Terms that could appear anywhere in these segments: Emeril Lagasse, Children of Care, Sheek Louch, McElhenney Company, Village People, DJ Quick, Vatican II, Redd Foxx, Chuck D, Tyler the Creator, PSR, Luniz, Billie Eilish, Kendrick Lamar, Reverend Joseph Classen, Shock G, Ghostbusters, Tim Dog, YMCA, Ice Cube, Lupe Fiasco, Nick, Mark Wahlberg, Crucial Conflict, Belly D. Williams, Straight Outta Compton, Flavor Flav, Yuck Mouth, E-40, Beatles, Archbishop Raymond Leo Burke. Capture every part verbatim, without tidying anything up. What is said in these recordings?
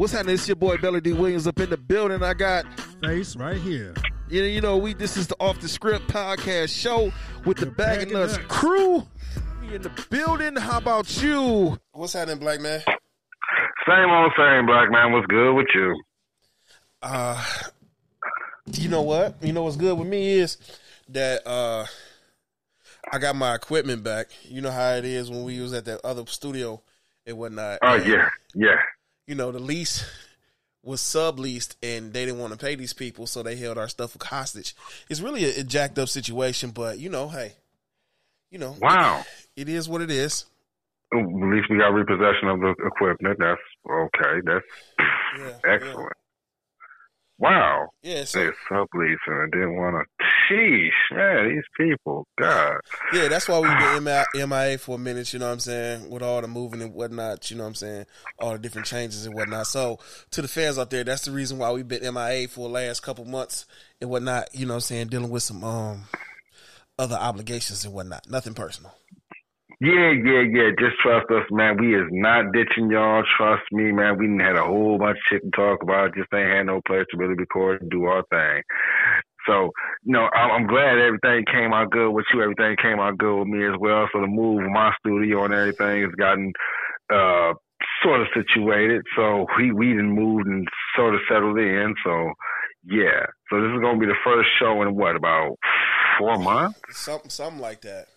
What's happening? It's your boy Belly D. Williams up in the building. I got Face right here. You know, you know we. This is the Off the Script podcast show with the, the Bagging Us crew. We in the building. How about you? What's happening, black man? Same old same, black man. What's good with you? Uh, you know what? You know what's good with me is that uh, I got my equipment back. You know how it is when we was at that other studio and whatnot. Oh, and, yeah, yeah. You know, the lease was subleased, and they didn't want to pay these people, so they held our stuff hostage. It's really a, a jacked up situation, but, you know, hey, you know. Wow. It, it is what it is. At least we got repossession of the equipment. That's okay. That's yeah, excellent. Yeah. Wow. Yeah, so, they subleased and I didn't want to. Sheesh, man, these people, God. Yeah, that's why we've been M I A for a minute, you know what I'm saying, with all the moving and whatnot, you know what I'm saying, all the different changes and whatnot. So, to the fans out there, that's the reason why we've been M I A for the last couple months and whatnot, you know what I'm saying, dealing with some um other obligations and whatnot. Nothing personal. Yeah, yeah, yeah. Just trust us, man. We is not ditching y'all. Trust me, man. We done had a whole bunch of shit to talk about. Just ain't had no place to really record and do our thing. So, you know, I'm glad everything came out good with you. Everything came out good with me as well. So the move of my studio and everything has gotten uh, sort of situated. So we, we done moved and sort of settled in. So, yeah. So this is going to be the first show in, what, about four months? Something, something like that.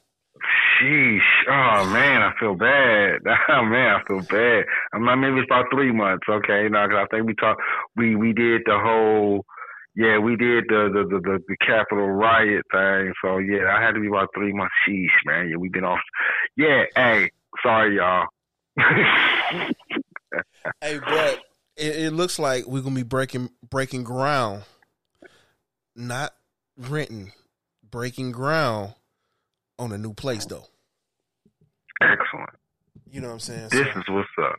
Sheesh. Oh, man, I feel bad. Oh, man, I feel bad. I'm not, maybe it's about three months, okay? No, because I think we talked, we, we did the whole... Yeah, we did the the, the the the Capitol riot thing. So, yeah, I had to be about three months. Sheesh, man. Yeah, we've been off. Yeah, hey, sorry, y'all. Hey, but it, it looks like we're going to be breaking breaking ground. Not renting. Breaking ground on a new place, though. Excellent. You know what I'm saying? This so, is what's up.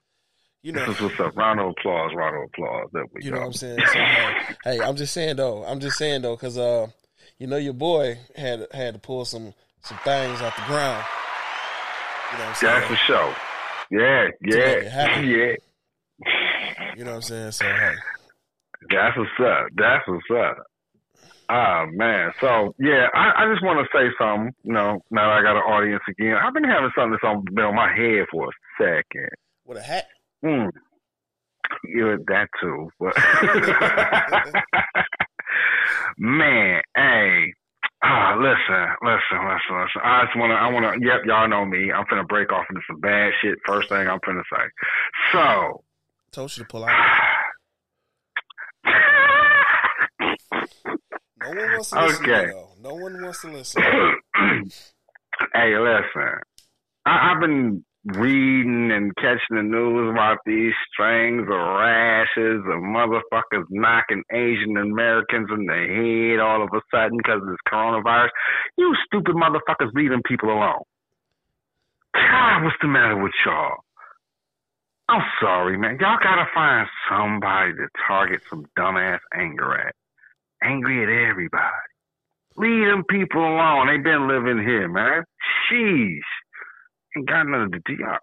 You know, this is what's up. Round of applause, round of applause. There we you go. Know what I'm saying? So, hey, hey, I'm just saying, though. I'm just saying, though, because, uh, you know, your boy had had to pull some, some things out the ground. You know what I'm saying? That's for sure. Yeah, yeah, yeah. You know what I'm saying? So, hey. That's what's up. That's what's up. Ah, man. So, yeah, I, I just want to say something, you know, now that I got an audience again. I've been having something that's on, been on my head for a second. What a hat. Mm. Yeah, that too. But man, hey, ah, listen, listen, listen, listen. I just wanna, I wanna. Yep, y'all know me. I'm finna break off into some bad shit. First thing I'm finna say. So, told you to pull out. No one wants to listen. Okay. Though. No one wants to listen. Hey, listen. I, I've been. reading and catching the news about these strings of rashes of motherfuckers knocking Asian Americans in the head all of a sudden because of this coronavirus. You stupid motherfuckers, leave them people alone. God, what's the matter with y'all? I'm sorry, man. Y'all gotta find somebody to target some dumbass anger at. Angry at everybody. Leave them people alone. They been living here, man. Jeez. Ain't got nothing to do. Y'all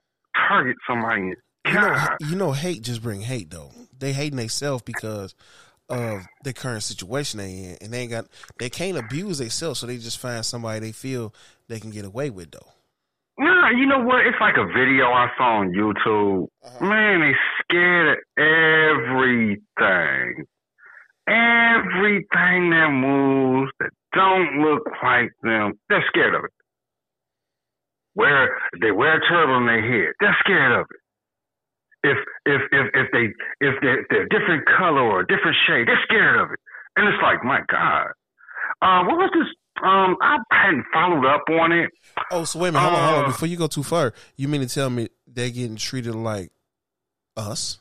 target somebody. You know, you know, hate just bring hate, though. They hating themselves because of the current situation they in, and they ain't got. They can't abuse themselves, so they just find somebody they feel they can get away with, though. Nah, you know what? It's like a video I saw on YouTube. Uh-huh. Man, they scared of everything. Everything that moves that don't look like them, they're scared of it. Where they wear a turtle on their head, they're scared of it. If if if if they if they're, they're a different color or a different shade, they're scared of it. And it's like, my God, uh, what was this? Um, I hadn't followed up on it. Oh, so wait a minute, hold uh, on, hold on. Before you go too far, you mean to tell me they're getting treated like us?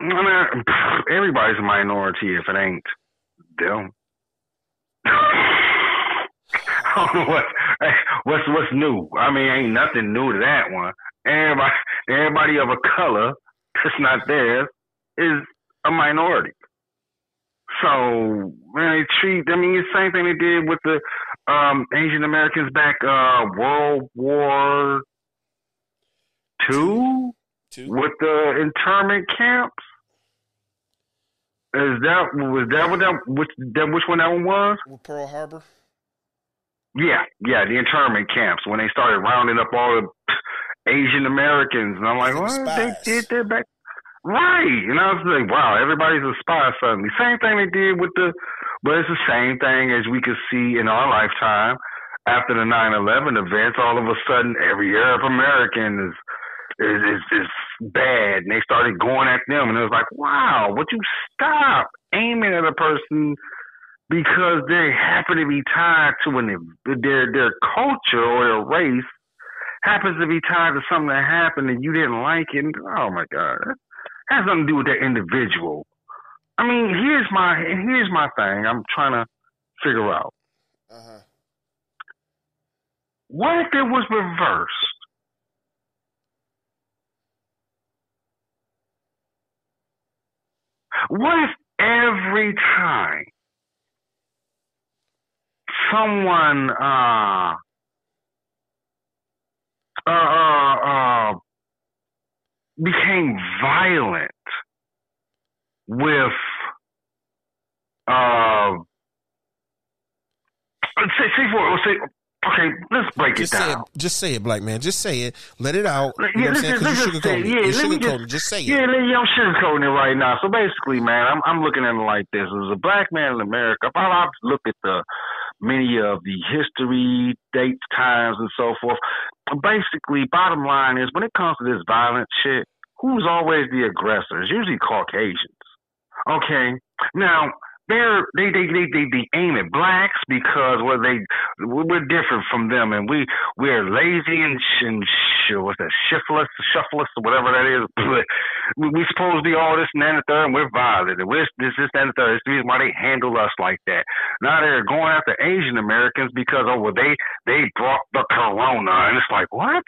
I mean, everybody's a minority if it ain't them. I don't know what. Hey, what's what's new? I mean, ain't nothing new to that one. Everybody, everybody of a color that's not theirs is a minority. So man, they treat. I mean, it's the same thing they did with the um, Asian Americans back uh, World War Two. Two. With the internment camps? Is that was that what that which that which one that one was? With Pearl Harbor. Yeah, yeah, the internment camps when they started rounding up all the Asian Americans, and I'm like, well, they did that back, right? And I was like, wow, everybody's a spy suddenly. Same thing they did with the, but it's the same thing as we could see in our lifetime after the nine eleven events. All of a sudden, every Arab American is. Is, is is bad, and they started going at them, and it was like, wow, would you stop aiming at a person because they happen to be tied to an their their culture or their race happens to be tied to something that happened and you didn't like it? And, oh my God, that has nothing to do with that individual. I mean, here's my here's my thing. I'm trying to figure out. Uh-huh. What if it was reversed? What if every time someone uh, uh, uh, uh, became violent with, uh, say, say, for, say, okay, let's break just it down. Say it, just say it, black man. Just say it. Let it out. You yeah, know what I'm saying? Because you're sugarcoating it. Yeah, you're sugarcoating it. Just say it. Yeah, yeah, I'm sugarcoating it right now. So basically, man, I'm, I'm looking at it like this. As a black man in America, I've, I've looked at the many of the history, dates, times, and so forth. But basically, bottom line is, when it comes to this violent shit, who's always the aggressor? It's usually Caucasians. Okay? Now... They're, they they they they they aim at blacks because well they we're different from them and we we're lazy and sh- and sh- what's that shiftless shuffless whatever that is. we, we supposed to be all this and that and the third, and we're violent and we're this this and the third. It's the reason why they handle us like that. Now they're going after Asian Americans because oh well they they brought the corona, and it's like what.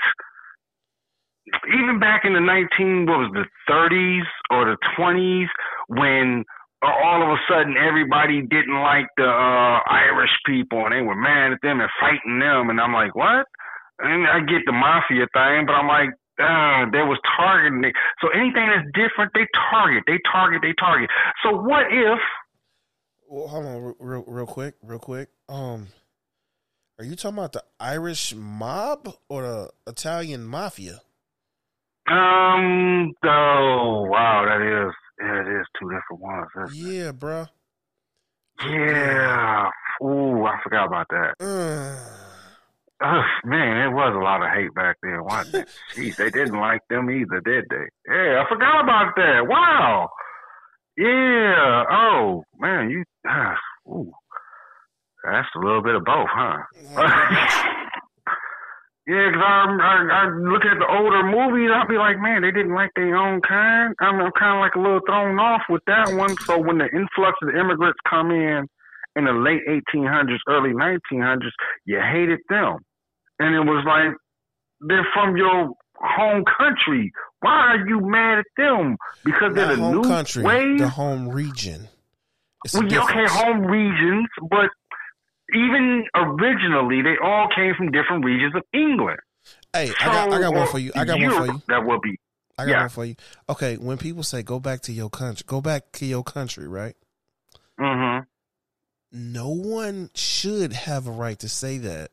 Even back in the nineteen what was the thirties or the twenties when. All of a sudden, everybody didn't like the uh, Irish people, and they were mad at them and fighting them. And I'm like, what? And I get the mafia thing, but I'm like, uh, they was targeting it. So anything that's different, they target, they target, they target. So what if? Well, hold on, real, real quick, real quick. Um, are you talking about the Irish mob or the Italian mafia? Um. Oh, wow, that is. Yeah, it is two different ones. That's yeah, bro. Yeah. Ooh, I forgot about that. Uh, uh, man, it was a lot of hate back then. Why? Jeez, they didn't like them either, did they? Yeah, I forgot about that. Wow. Yeah. Oh, man, you. Uh, ooh, that's a little bit of both, huh? Yeah. Yeah, because I, I, I look at the older movies, I'll be like, man, they didn't like their own kind. I'm, I'm kind of like a little thrown off with that one. So when the influx of the immigrants come in in the late eighteen hundreds, early nineteen hundreds, you hated them. And it was like, they're from your home country. Why are you mad at them? Because they're the new country, wave? The home region. It's well, okay, home regions, but... Even originally, they all came from different regions of England. Hey, so, I, got, I got one for you. I got Europe, one for you. That will be. I got yeah. one for you. Okay, when people say go back to your country, go back to your country, right? Mm-hmm. No one should have a right to say that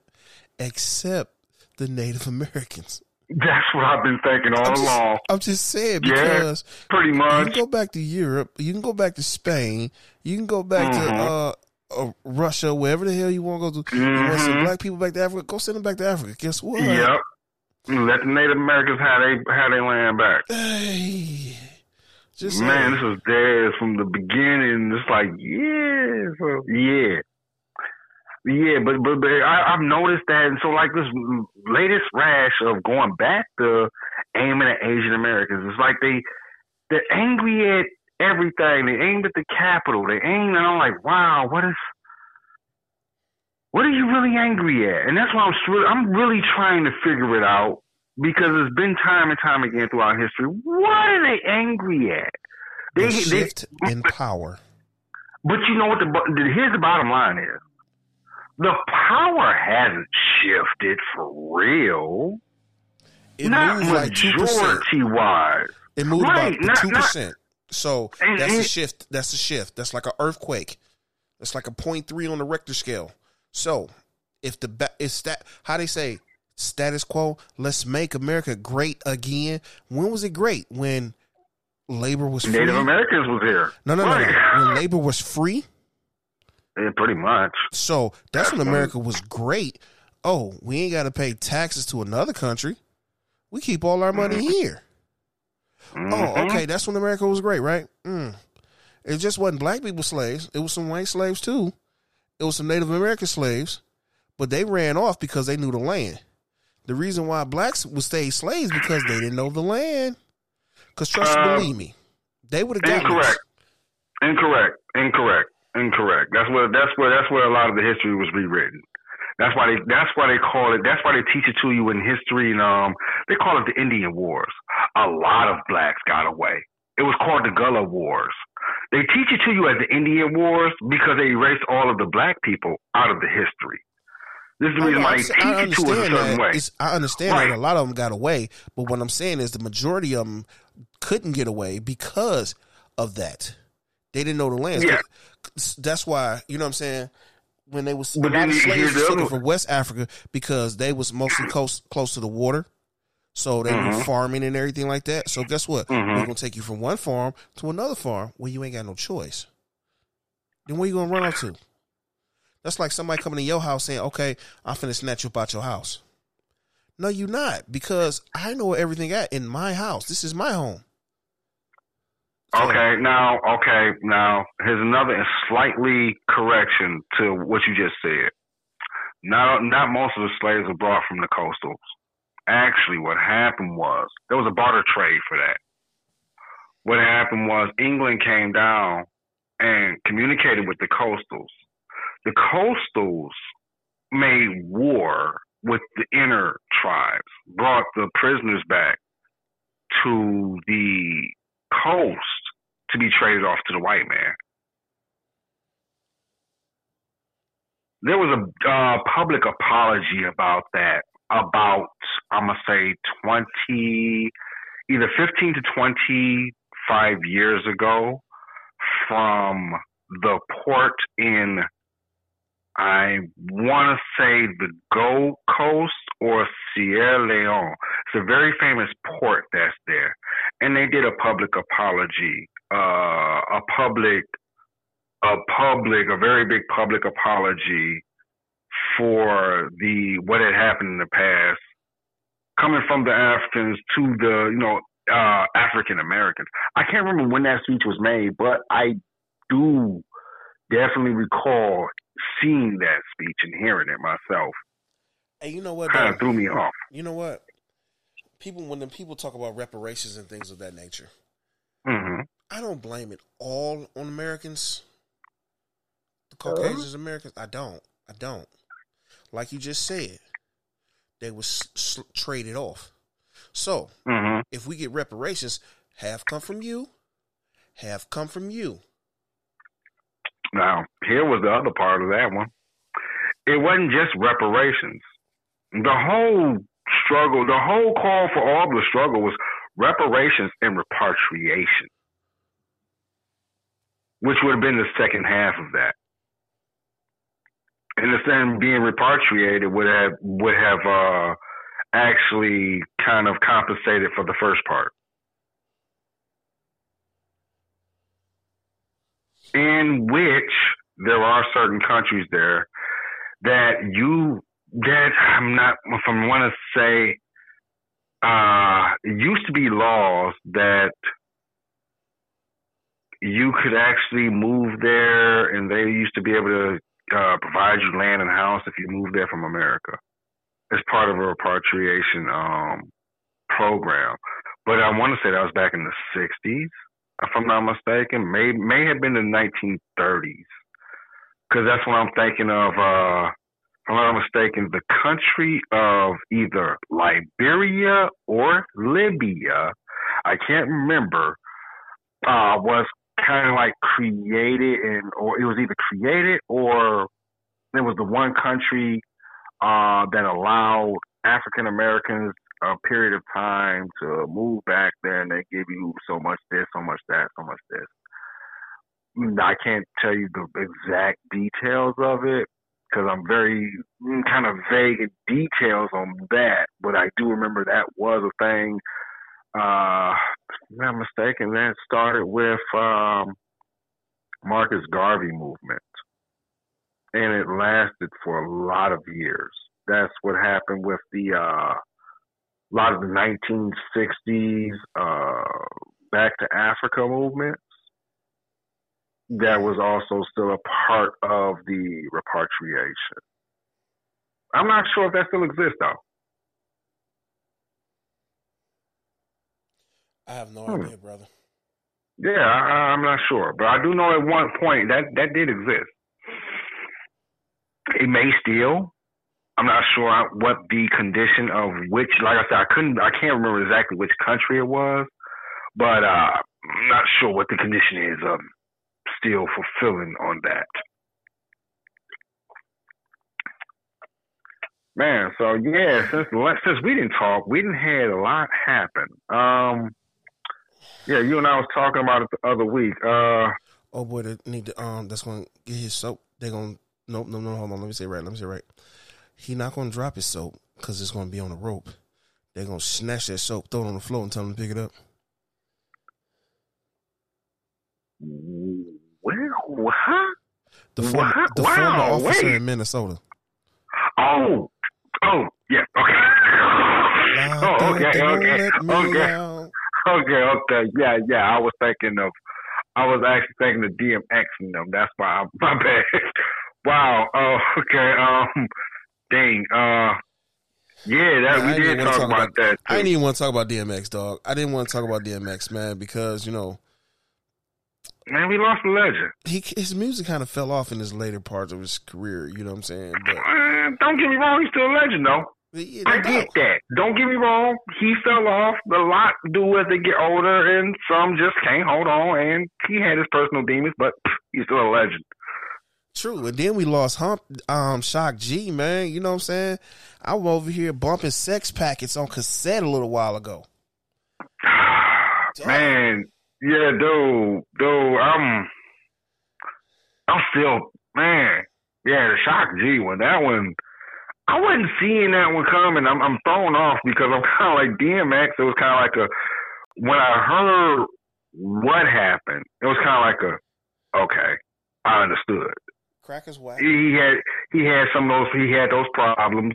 except the Native Americans. That's what I've been thinking all I'm just, along. I'm just saying because yeah, pretty much. You can go back to Europe. You can go back to Spain. You can go back mm-hmm. to... Uh, Or Russia, wherever the hell you want to go to. Mm-hmm. You want to send black people back to Africa? Go send them back to Africa. Guess what? Yep. Let the Native Americans have they have they land back. Hey, just man, like, this is theirs from the beginning. It's like yeah, so, yeah, yeah. But but, but I, I've noticed that, and so like this latest rash of going back to aiming at Asian Americans. It's like they they're angry at. Everything. They aim at the capital. They aim, and I'm like, wow, what is, what are you really angry at? And that's why I'm really, I'm really trying to figure it out because it's been time and time again throughout history. What are they angry at? They the shift they, in but, power. But you know what? The, here's the bottom line is the power hasn't shifted for real. it not moves like two percent. Wise. It moved right, about two percent. So and, that's and, a shift. That's a shift. That's like an earthquake. That's like a point three on the Richter scale. So if the it's that how they say status quo, let's make America great again. When was it great? When labor was free. Native Americans was here. No, no, right. no, no. When labor was free. Yeah, pretty much. So that's when America was great. Oh, we ain't got to pay taxes to another country. We keep all our money here. Mm-hmm. Oh, okay. That's when America was great, right? Mm. It just wasn't black people slaves. It was some white slaves too. It was some Native American slaves, but they ran off because they knew the land. The reason why blacks would stay slaves because they didn't know the land. Because trust and um, believe me, they would have gotten incorrect. Us. Incorrect. Incorrect. Incorrect. That's where that's where that's where a lot of the history was rewritten. That's why they that's why they call it that's why they teach it to you in history, and um they call it the Indian Wars. A lot of blacks got away. It was called the Gullah Wars. They teach it to you as the Indian Wars because they erased all of the black people out of the history. This is the reason why they teach it to us a certain way. I understand right. that a lot of them got away, but what I'm saying is the majority of them couldn't get away because of that. They didn't know the land. Yeah. That's why, you know what I'm saying, when they was but a lot of slaves were taken from West Africa because they was mostly close close to the water, so they mm-hmm. were farming and everything like that. So guess what? Mm-hmm. We're going to take you from one farm to another farm where you ain't got no choice. Then where you going to run out to? That's like somebody coming to your house saying, okay, I'm finna snatch you up out your house. No, you not, because I know where everything at in my house. This is my home. Okay, now, okay, now, here's another slightly correction to what you just said. Not, not most of the slaves were brought from the coastals. Actually, what happened was, there was a barter trade for that. What happened was, England came down and communicated with the coastals. The coastals made war with the inner tribes, brought the prisoners back to the coast to be traded off to the white man. There was a uh, public apology about that about, I'm going to say twenty, either fifteen to twenty-five years ago from the port in, I want to say the Gold Coast or Sierra Leone. It's a very famous port that's there. And they did a public apology, uh, a public, a public, a very big public apology for the what had happened in the past, coming from the Africans to the, you know, uh, African Americans. I can't remember when that speech was made, but I do definitely recall seeing that speech and hearing it myself. Hey, you know what? Kind of threw me off. You know what? People, when the people talk about reparations and things of that nature, mm-hmm. I don't blame it all on Americans, the Caucasians, uh-huh. Americans. I don't. I don't. Like you just said, they was s- traded off. So mm-hmm. if we get reparations, half come from you, half come from you. Now, here was the other part of that one. It wasn't just reparations. The whole struggle, the whole call for all the struggle was reparations and repatriation, which would have been the second half of that. And the thing being repatriated would have would have uh, actually kind of compensated for the first part. In which there are certain countries there that you, that I'm not, if I want to say, uh, it used to be laws that you could actually move there and they used to be able to uh, provide you land and house if you moved there from America as part of a repatriation um, program. But I want to say that was back in the sixties. If I'm not mistaken, may may have been the nineteen thirties, because that's what I'm thinking of. Uh, if I'm not mistaken, the country of either Liberia or Libya, I can't remember, uh, was kind of like created, and or it was either created or there was the one country uh, that allowed African Americans a period of time to move back there, and they give you so much this, so much that, so much this. I can't tell you the exact details of it because I'm very kind of vague in details on that, but I do remember that was a thing. Uh, if I'm not mistaken, that started with um, Marcus Garvey movement, and it lasted for a lot of years. That's what happened with the uh, a lot of the nineteen sixties uh, Back to Africa movements. That was also still a part of the repatriation. I'm not sure if that still exists, though. I have no hmm. idea, brother. Yeah, I, I'm not sure, but I do know at one point that that did exist. It may still. I'm not sure what the condition of which. Like I said, I couldn't. I can't remember exactly which country it was, but uh, I'm not sure what the condition is of still fulfilling on that. Man, so yeah, since since we didn't talk, we didn't had a lot happen. Um. Yeah, you and I was talking about it the other week. Uh, oh boy, they need to. Um, that's gonna get his soap. They gonna nope, no, no. Hold on, let me say it right. Let me say it right. He not gonna drop his soap because it's gonna be on a rope. They gonna snatch that soap, throw it on the floor, and tell him to pick it up. Well, huh? The former, wow, the former wow, officer wait. in Minnesota. Oh, oh, yeah, okay. Now, oh, okay, okay, okay. Out. Okay, okay, yeah, yeah. I was thinking of, I was actually thinking of D M X and them. That's why. I, my bad. Wow. Oh, okay. Um, dang. Uh, yeah. That yeah, we did talk, talk about, about that. Too. I didn't even want to talk about D M X, dog. I didn't want to talk about D M X, man, because you know, man, we lost a legend. He his music kind of fell off in his later parts of his career. You know what I'm saying? But, uh, don't get me wrong. He's still a legend, though. Yeah, I get that. Don't get me wrong. He fell off. A lot do as they get older, and some just can't hold on. And he had his personal demons, but he's still a legend. True. And then we lost Hump, um, Shock G, man. You know what I'm saying? I was over here bumping Sex Packets on cassette a little while ago. Man, yeah, dude, dude. I'm, I'm still, man. Yeah, the Shock G one. That one. I wasn't seeing that one coming. I'm, I'm thrown off because I'm kind of like D M X. It was kind of like a, when I heard what happened, it was kind of like a, okay, I understood. Crack is whack. He had, he had some of those, he had those problems,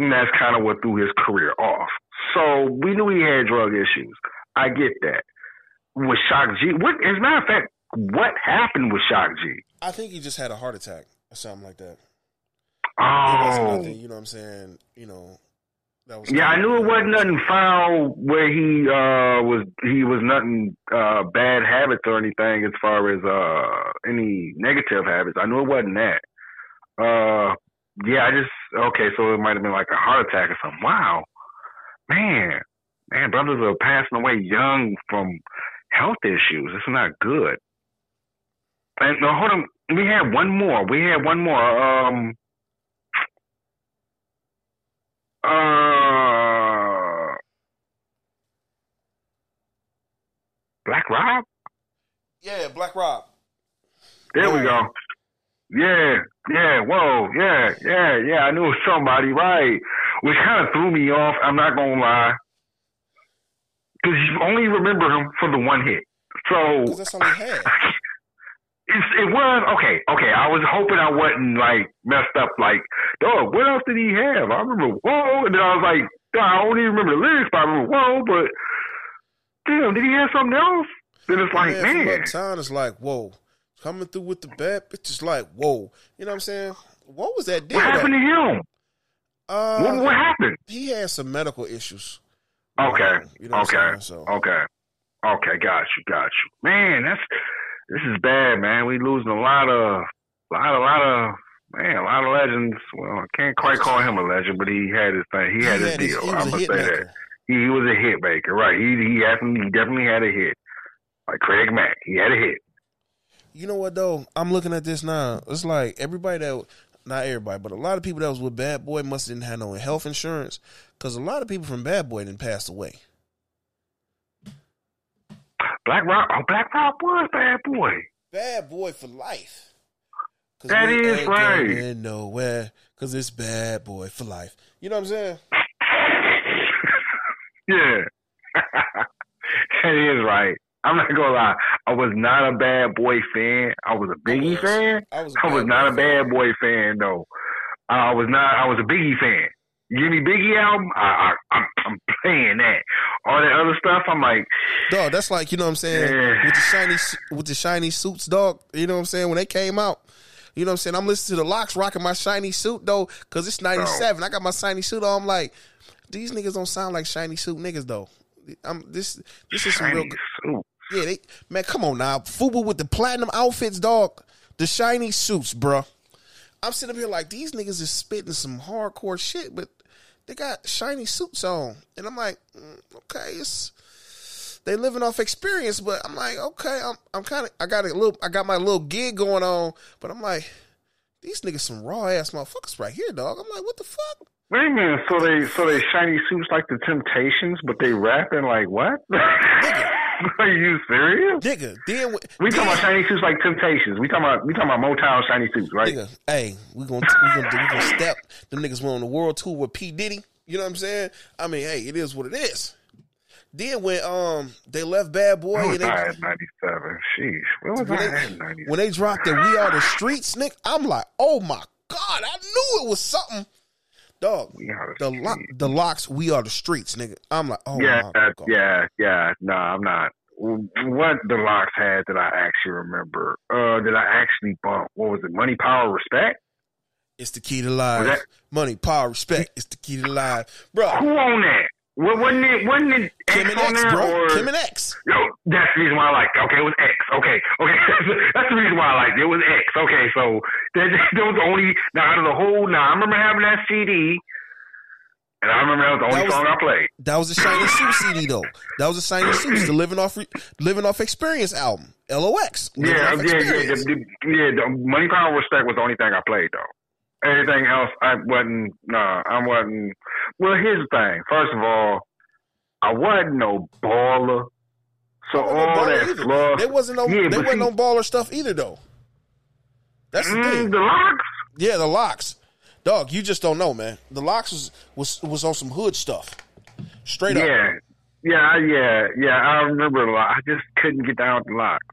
and that's kind of what threw his career off. So we knew he had drug issues. I get that. With Shock G, what, as a matter of fact, what happened with Shock G? I think he just had a heart attack or something like that. Oh, it wasn't nothing, you know what I'm saying? You know, that was yeah. I knew it wasn't nothing foul where he uh, was. He was nothing uh, bad habits or anything as far as uh, any negative habits. I knew it wasn't that. Uh, yeah, I just okay. So it might have been like a heart attack or something. Wow, man, man, brothers are passing away young from health issues. It's not good. And no, hold on, we had one more. We had one more. Um. Uh, Black Rob? Yeah, Black Rob. There yeah. we go. Yeah, yeah, whoa, yeah, yeah, yeah. I knew it was somebody, right? Which kind of threw me off. I'm not going to lie. Because you only remember him for the one hit. So. Because that's all he had. It's, it was, okay, okay, I was hoping I wasn't, like, messed up, like, dog, what else did he have? I remember, whoa, and then I was like, I don't even remember the lyrics, but I remember, whoa, but, damn, did he have something else? Then it's like, man. man. From time, it's like, whoa, coming through with the bat, bitch, it's like, whoa. You know what I'm saying? What was that deal? What happened to him? Uh, what, what happened? He had some medical issues. Okay, you know, okay, saying, so. okay, okay, got you, got you. Man, that's... This is bad, man. We losing a lot of, lot, a lot of, man, a lot of legends. Well, I can't quite call him a legend, but he had his thing. He, he had, had his deal. I'm gonna say that he, he was a hit maker, right? He he, had, he definitely had a hit. Like Craig Mack, he had a hit. You know what though? I'm looking at this now. It's like everybody that, not everybody, but a lot of people that was with Bad Boy must have didn't have no health insurance Because a lot of people from Bad Boy then passed away. Black Rob, oh, Black Rob was Bad Boy. Bad Boy for life. That is ain't right. Going nowhere, because it's Bad Boy for life. You know what I'm saying? Yeah. That is right. I'm not gonna lie. I was not a Bad Boy fan. I was a Biggie yes. fan. I was, a I was not a Bad fan. Boy fan though. I was not. I was a Biggie fan. Give me Biggie album. I, I, I'm, I'm playing that. All that other stuff. I'm like, dog. That's like, you know what I'm saying. Yeah. With the shiny, with the shiny suits, dog. You know what I'm saying. When they came out, you know what I'm saying. I'm listening to the L O X rocking my shiny suit though, because it's ninety-seven. Oh. I got my shiny suit on. I'm like, these niggas don't sound like shiny suit niggas though. I'm this. This is some shiny real. Suit. Yeah, they, man, come on now. Fubu with the platinum outfits, dog. The shiny suits, bro. I'm sitting up here like, these niggas is spitting some hardcore shit, but they got shiny suits on. And I'm like, mm, okay, it's, they living off experience, but I'm like, okay, I'm I'm kind of, I got a little, I got my little gig going on, but I'm like, these niggas some raw ass motherfuckers right here, dog. I'm like, what the fuck? Wait a minute, so they, so they shiny suits like the Temptations, but they rapping like what? Nigga. Are you serious? Nigga, then we, we talking about shiny suits like Temptations. We talking about we talking about Motown shiny suits, right? Nigga, hey, we gonna we gonna, we gonna step. Them niggas went on the world tour with P. Diddy. You know what I'm saying? I mean, hey, it is what it is. Then when um they left Bad Boy, I was and they, at ninety-seven. Sheesh, where was when I they, at ninety-seven? When they dropped the We Are the Streets, nigga, I'm like, oh my god, I knew it was something. Dog, we are the, the, lo- the L O X, We Are the Streets, nigga. I'm like, oh, yeah, my God. Yeah, yeah, no, I'm not. What the L O X had that I actually remember, uh, that I actually bumped, what was it, Money, Power, Respect? It's the key to life. That- Money, Power, Respect. It's the key to life. Bro. Who on that? What, wasn't it, wasn't it X Kim and on X, there? Bro. Or... Kim and X. No, that's the reason why I liked it. Okay, it was X. Okay, okay. That's the reason why I liked it. It was X. Okay, so that, that was the only, now out of the whole, now I remember having that C D, and I remember that was the only was, song I played. That was a Shiny Suit C D, though. That was a Shiny Suit, the Living Off Re, Living Off Experience album, L O X. Living yeah, off yeah, yeah, the, the, yeah. The Money, Power, Respect was the only thing I played, though. Everything else, I wasn't, no, nah, I wasn't. Well, here's the thing. First of all, I wasn't no baller. So all that fluff. There wasn't no, yeah, there wasn't see, no baller stuff either, though. That's the mm, thing. The L O X? Yeah, the L O X. Dog, you just don't know, man. The L O X was, was, was on some hood stuff. Straight yeah. up. Yeah, yeah, yeah, yeah. I remember a lot. I just couldn't get down with the L O X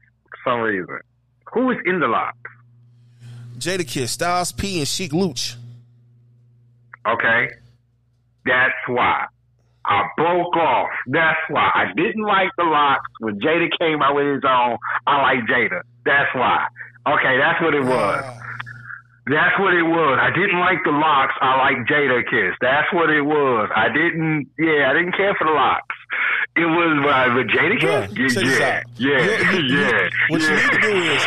for some reason. Who was in the L O X? Jadakiss, Styles P, and Sheek Louch. Okay. That's why. I broke off. That's why. I didn't like the L O X. When Jada came out with his own, I like Jada. That's why. Okay, that's what it was. Uh, that's what it was. I didn't like the L O X. I like Jadakiss. That's what it was. I didn't, yeah, I didn't care for the L O X. It was uh, with Jadakiss? Yeah, yeah, yeah, yeah. What yeah. you need to do is,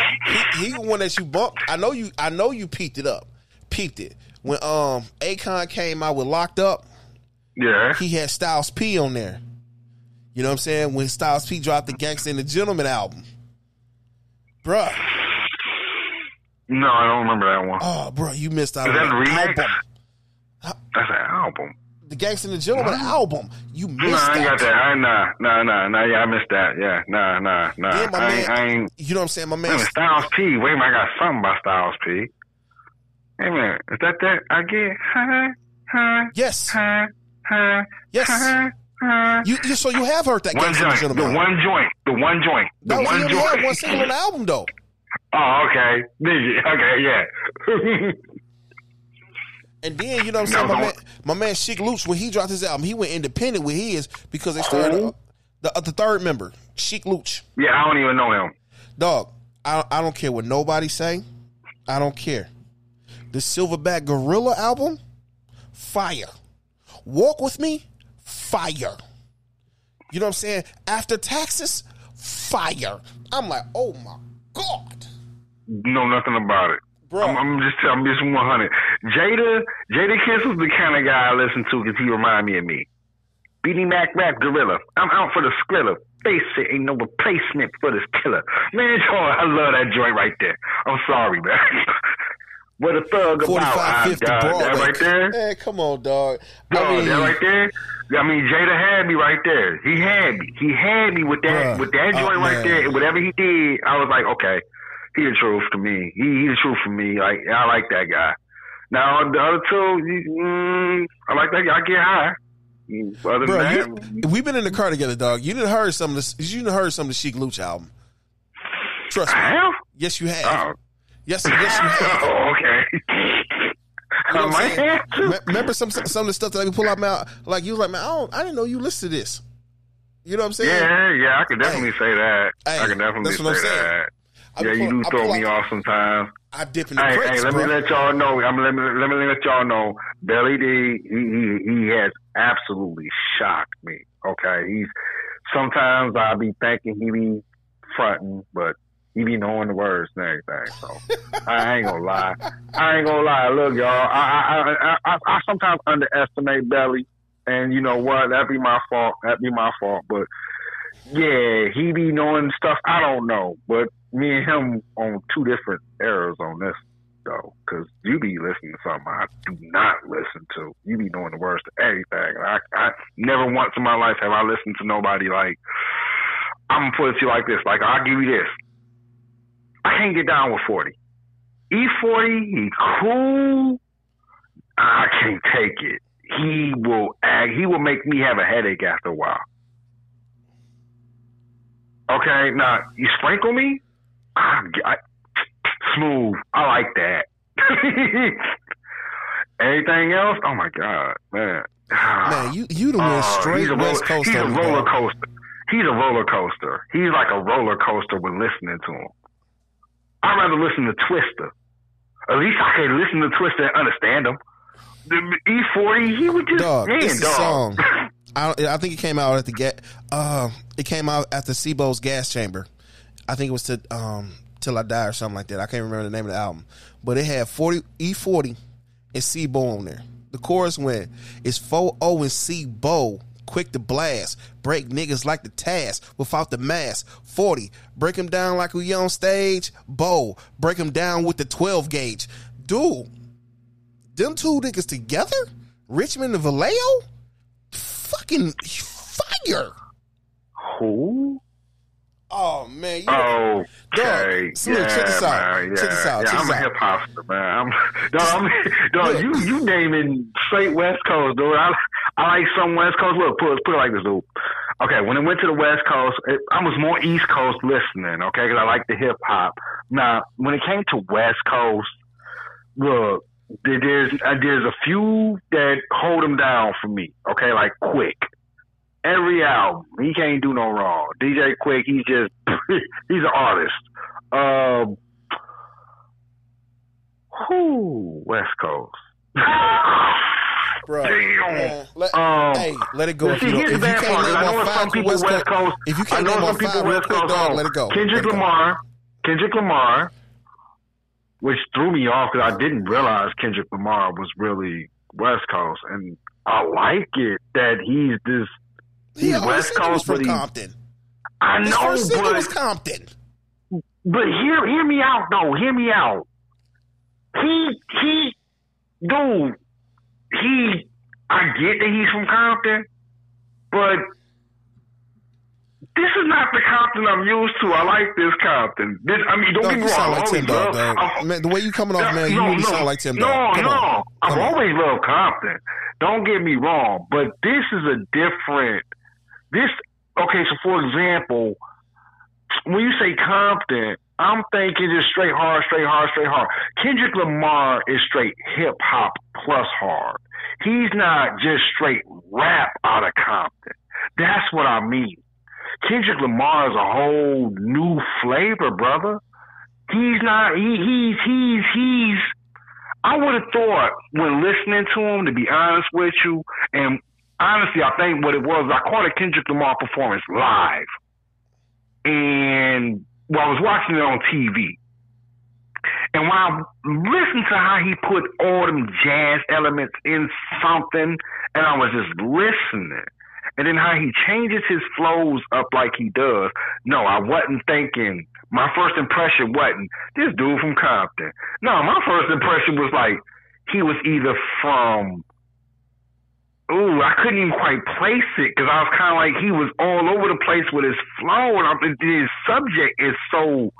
he, he the one that you bumped. I know you I know you peeped it up. Peeped it. When um Akon came out with Locked Up, yeah, he had Styles P on there. You know what I'm saying? When Styles P dropped the Gangsta and the Gentleman album. Bruh. No, I don't remember that one. Oh, bro, you missed out on that remix? Album. That's an album. The Gangsta and the Gentleman what? album. You missed nah, that. I ain't got that. I, nah, nah, nah, nah. Yeah, I missed that. Yeah, nah, nah, nah. Yeah, my I, man, I ain't. You know what I'm saying? My man. Wait, Styles P. Wait a minute. I got something by Styles P. Hey, man. Is that that I get? Huh? Huh? Yes. Huh? Huh? Yes. Huh? Huh? You, you, so you have heard that Gangsta and the Gentleman. The one joint. The one joint. The no, one joint. No, he had one single on the album, though. Oh, okay. Did you? Okay, yeah. And then, you know what I'm saying, no, my, man, my man Sheek Louch, when he dropped his album, he went independent with his because they started uh, the, uh, the third member, Sheek Louch. Yeah, I don't even know him. Dog, I, I don't care what nobody say. I don't care. The Silverback Gorilla album, fire. Walk With Me, fire. You know what I'm saying? After Taxes, fire. I'm like, oh my God. Know nothing about it. Bro. I'm, I'm just telling you, I'm one hundred. Jada, Jadakiss was the kind of guy I listen to because he remind me of me. B D Mac Rap Gorilla. I'm out for the skrilla. Face it, ain't no replacement for this killer. Man, I love that joint right there. I'm sorry, man. What a thug about. forty-five, fifty God, broad, that right there? Man, come on, dog. dog I mean, that right there? I mean, Jada had me right there. He had me. He had me with that bruh, with that joint oh, right man. there. And whatever he did, I was like, okay, he the truth to me. He, he the truth for me. Like, I like that guy. Now, the other two, he, mm, I like that guy. I get high. Other Bro, than that, you, we've been in the car together, dog. You didn't heard some of the you didn't heard some of the Sheek Louch album. Trust me. I have? Yes, you have. Oh. Yes, yes, you have. Oh, okay. You know I might have. Remember some some of the stuff that I can pull out my, like you was like, man, I, don't, I didn't know you listened to this. You know what I'm saying? Yeah, yeah, I can definitely hey. say that. Hey, I can definitely say that. I yeah, pull, you do I throw me out. off sometimes. I dip in the hey, crates, hey, let bro. me let y'all know. I'm let me let me let y'all know. Belly D, he, he he has absolutely shocked me. Okay, he's sometimes I be thinking he be fronting, but he be knowing the words and everything. So I ain't gonna lie. I ain't gonna lie. Look, y'all, I I I, I, I sometimes underestimate Belly, and you know what? That be my fault. That be my fault. But yeah, he be knowing stuff I don't know, but. Me and him on two different eras on this, though, because you be listening to something I do not listen to. You be knowing the words to everything. I, I never once in my life have I listened to nobody like, I'm going to put it to you like this. Like, I'll give you this. I can't get down with forty. E forty, he cool. I can't take it. He will act, he will make me have a headache after a while. Okay, now, you sprinkle me? I, I, smooth. I like that. Anything else? Oh my God, man. Man, you you the one uh, straight West Coast. He's a roller coaster. He's a roller coaster. He's like a roller coaster when listening to him. I'd rather listen to Twister. At least I can listen to Twister and understand him. The E forty, he would just dog. Man, it's dog. A song. I, I think it came out at the get. Uh, it came out at the Sebo's Gas Chamber. I think it was to um, Till I Die or something like that. I can't remember the name of the album, but it had forty E forty and Sebo on there. The chorus went, "It's four O and Sebo, quick to blast, break niggas like the task without the mask. forty, break them down like we on stage. Bo, break them down with the twelve gauge." Dude, them two niggas together, Richmond and Vallejo, fucking fire. Who? Oh man! You know, okay. Dog, so yeah, check this out. Man, yeah. Check this out. Yeah, check I'm this a hip hopster, man. I'm, dog, I'm, dog yeah. you you naming straight West Coast, dude. I I like some West Coast. Look, put put it like this, dude. Okay, when it went to the West Coast, it, I was more East Coast listening. Okay, because I like the hip hop. Now, when it came to West Coast, look, there, there's uh, there's a few that hold them down for me. Okay, like Quick. Every album, he can't do no wrong. D J Quick, he's just, he's an artist. Um, who? West Coast. Bro, damn. Let, um, hey, let it go. If you, see, if you can't part, I know some people West Coast, Coast, if you can't I know some people West Coast, dog, let it go. Kendrick it Lamar, go. Kendrick Lamar, which threw me off because I didn't realize Kendrick Lamar was really West Coast, and I like it that he's this. He's yeah, West Coast, but he's Compton. I know, first but was Compton. But hear hear me out, though. Hear me out. He he, dude. He, I get that he's from Compton, but this is not the Compton I'm used to. I like this Compton. This, I mean, don't no, get me wrong. Sound like Tim Dog, dog. Man, the way you coming off, no, man, you no, really no, sound like Tim no, Dog. No, no, I've always loved Compton. Don't get me wrong, but this is a different. This okay. So for example, when you say Compton, I'm thinking just straight hard, straight hard, straight hard. Kendrick Lamar is straight hip hop plus hard. He's not just straight rap out of Compton. That's what I mean. Kendrick Lamar is a whole new flavor, brother. He's not. He, he's he's he's. I would have thought when listening to him, to be honest with you, and honestly, I think what it was, I caught a Kendrick Lamar performance live, and well, I was watching it on T V. And when I listened to how he put all them jazz elements in something, and I was just listening, And then how he changes his flows up like he does. No, I wasn't thinking. My first impression wasn't this dude from Compton. No, my first impression was like he was either from. Ooh, I couldn't even quite place it because I was kind of like he was all over the place with his flow, and I'm, his subject is so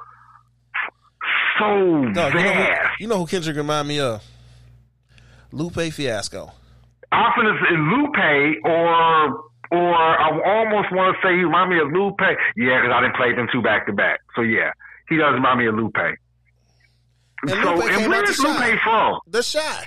so no, vast. You know, who, you know who Kendrick remind me of? Lupe Fiasco. Often it's Lupe or. Or I almost want to say he remind me of Lupe. Yeah, because I didn't play them two back to back. So yeah, he does remind me of Lupe. And so Lupe and where is Lupe Shy. From? The Shy.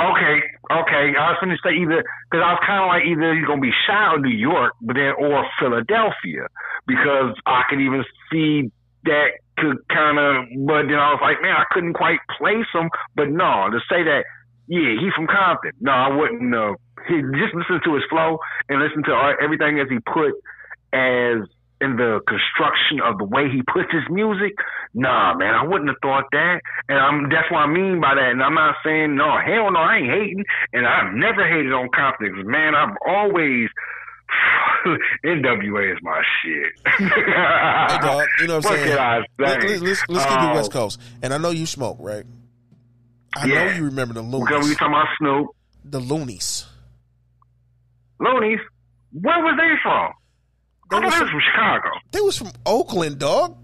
Okay, okay. I was going to say either because I was kind of like either he's going to be Shy or New York, but then or Philadelphia because I could even see that could kind of. But then I was like, man, I couldn't quite place him. But no, to say that, yeah, he's from Compton. No, I wouldn't know. Uh, He just listen to his flow and listen to everything as he put as in the construction of the way he puts his music. Nah, man, I wouldn't have thought that. And I'm, that's what I mean by that. And I'm not saying, no, hell no, I ain't hating. And I've never hated on Compton. Man, I've always... N W A is my shit. Hey, dog, you know what I'm what saying? I say? Let's, let's, let's um, keep it West Coast. And I know you smoke, right? I yeah, know you remember the Luniz. Because we talking about Snoop. The Luniz. Luniz, where was they from? They I know was from, from Chicago. They was from Oakland, dog.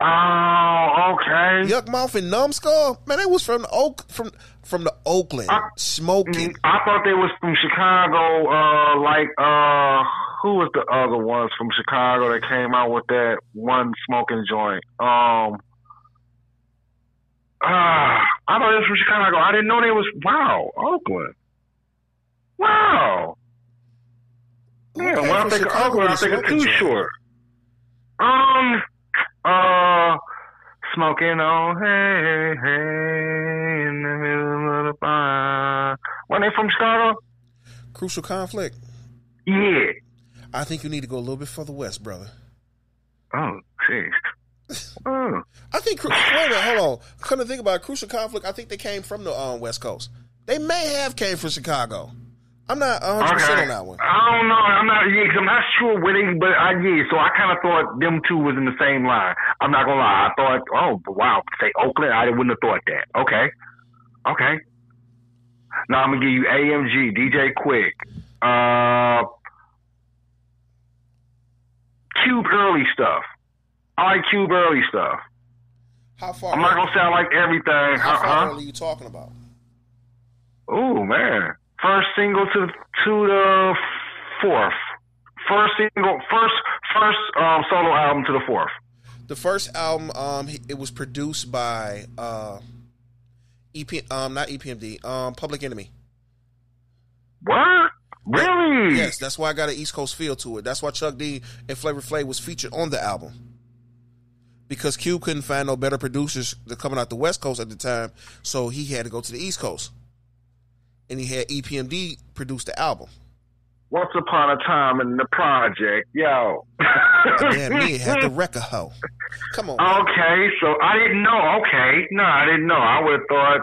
Oh, okay. Yuck Mouth and Numbskull, man. They was from the Oak, from from the Oakland I, smoking. I thought they was from Chicago. Uh, like uh, who was the other ones from Chicago that came out with that one smoking joint? Um, uh, I thought it was from Chicago. I didn't know they was wow Oakland. Wow. Yeah, when I think of Oakland, I think of Too Short. Um, uh, smoking on, hey, hey, in the middle of the fire. When they from Chicago? Crucial Conflict. Yeah. I think you need to go a little bit further west, brother. Oh, jeez. Oh. I think, wait a minute, hold on. Come to think about it, Crucial Conflict, I think they came from the um, West Coast. They may have came from Chicago. I'm not one hundred percent okay. on that one. I don't know. I'm not, yeah, cause I'm not sure where they, but I, yeah, so I kind of thought them two was in the same line. I'm not going to lie. I thought, oh, wow, say Oakland, I wouldn't have thought that. Okay. Okay. Now I'm going to give you A M G, D J Quick, uh, Cube early stuff. I like Cube early stuff. How far? I'm not going to sound like everything. How uh-huh. far early are you talking about? Oh, man. First single to to the fourth. First single, first first um, solo album to the fourth. The first album, um, it was produced by uh, E P, um, not E P M D, um, Public Enemy. What? Really? Yes, that's why I got an East Coast feel to it. That's why Chuck D and Flavor Flav was featured on the album. Because Cube couldn't find no better producers coming out the West Coast at the time, so he had to go to the East Coast. And he had E P M D produce the album. Once upon a time in the project, yo. Damn, me had the record hoe. Come on. Okay, man. So I didn't know. Okay, no, I didn't know. I would have thought.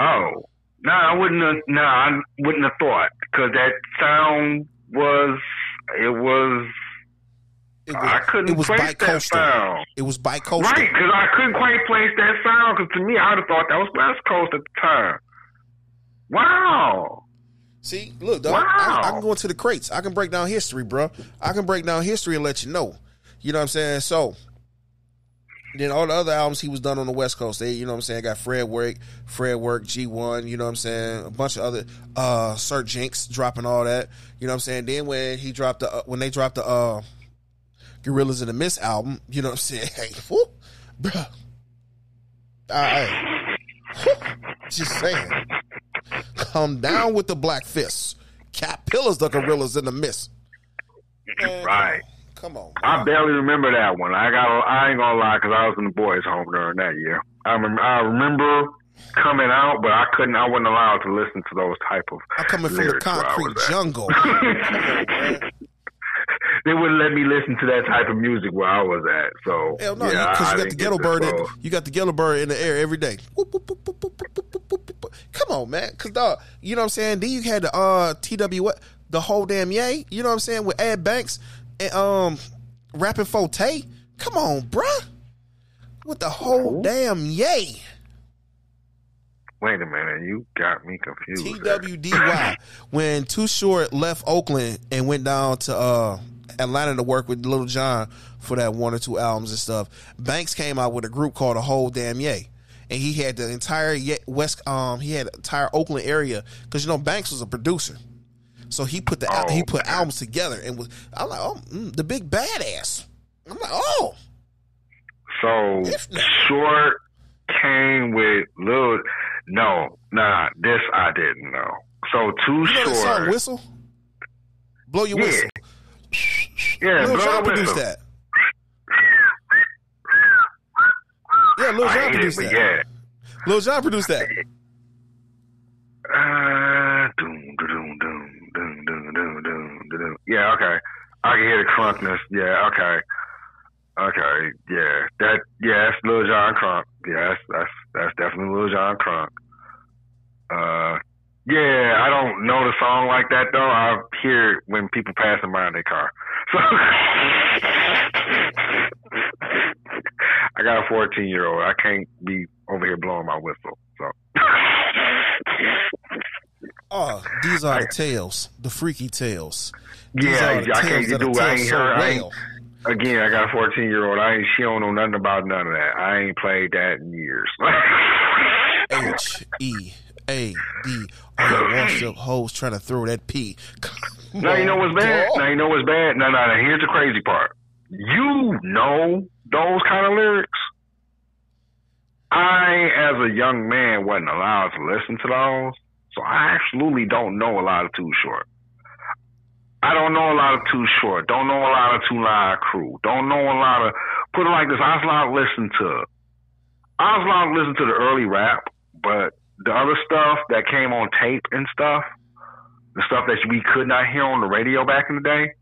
Oh, no, I wouldn't. Have, no, I wouldn't have thought because that sound was. It was. It was, I couldn't it was place that sound. It was bi-coastal. Right, because I couldn't quite place that sound. Because to me, I would have thought that was West Coast at the time. Wow. See, look, dog, wow. I, I can go into the crates. I can break down history, bro. I can break down history and let you know. You know what I'm saying? So, then all the other albums he was done on the West Coast. They, you know what I'm saying? Got Fred Work, Fred Work, G one, you know what I'm saying? A bunch of other, uh, Sir Jinx dropping all that. You know what I'm saying? Then when he dropped the, uh, when they dropped the, uh, Gorillaz and the Mist album, you know what I'm saying? Hey, whoop, bro. All right. Just saying. Come down with the black fists. Cat pillars the gorillas in the mist. Man, right. Come on. Come on I barely remember that one. I got. I ain't gonna lie, because I was in the boys' home during that year. I, rem- I remember coming out, but I couldn't. I wasn't allowed to listen to those type of. I'm coming from the concrete jungle. on, they wouldn't let me listen to that type of music where I was at. So hell no, yeah, because you, you got the ghetto bird. In, you got the ghetto bird in the air every day. Whoop, whoop, whoop, whoop, whoop, whoop, whoop. Come on, man. Because, dog, you know what I'm saying? Then you had the uh, T W A, the whole damn yay. You know what I'm saying? With Ed Banks and um rapping Forte. Come on, bruh. With the whole damn yay. Wait a minute, you got me confused. T W D Y. When Too Short left Oakland and went down to uh, Atlanta to work with Lil Jon for that one or two albums and stuff, Banks came out with a group called The Whole Damn Yay, and he had the entire West. Um, he had the entire Oakland area because you know Banks was a producer, so he put the oh, he put man. albums together and was. I'm like, oh, mm, the big badass. I'm like, oh. So Short came with Lil. No, nah, this I didn't know. So Too Short. You know that song, Whistle? Blow your yeah. whistle. Yeah, Lil Jon produced that. Yeah, Lil Jon produced that. Yeah. Lil Jon produced that. Uh, doom, doom, doom, doom, doom, doom, doom, doom. Yeah, okay. I can hear the crunkness. Yeah, okay. Okay, yeah, that yeah, that's Lil Jon crunk. Yeah, that's that's that's definitely Lil Jon crunk. Uh, yeah, I don't know the song like that though. I hear it when people passing by in their car. So I got a fourteen year old. I can't be over here blowing my whistle. So. Oh, these are the tales, the freaky tales. These yeah, the I tales can't do what I ain't so heard. Well. Again, I got a fourteen year old. I ain't, she don't know nothing about none of that. I ain't played that in years. H E A D. All the worship hoes trying to throw that P. Now you know what's bad. Now you know what's bad. No, no, no. Here's the crazy part. You know those kind of lyrics. I, as a young man, wasn't allowed to listen to those, so I absolutely don't know a lot of Too Short. I don't know a lot of Too Short. Don't know a lot of Two Live Crew. Don't know a lot of... Put it like this, I was allowed to listen to... I was allowed to listen to the early rap, but the other stuff that came on tape and stuff, the stuff that we could not hear on the radio back in the day,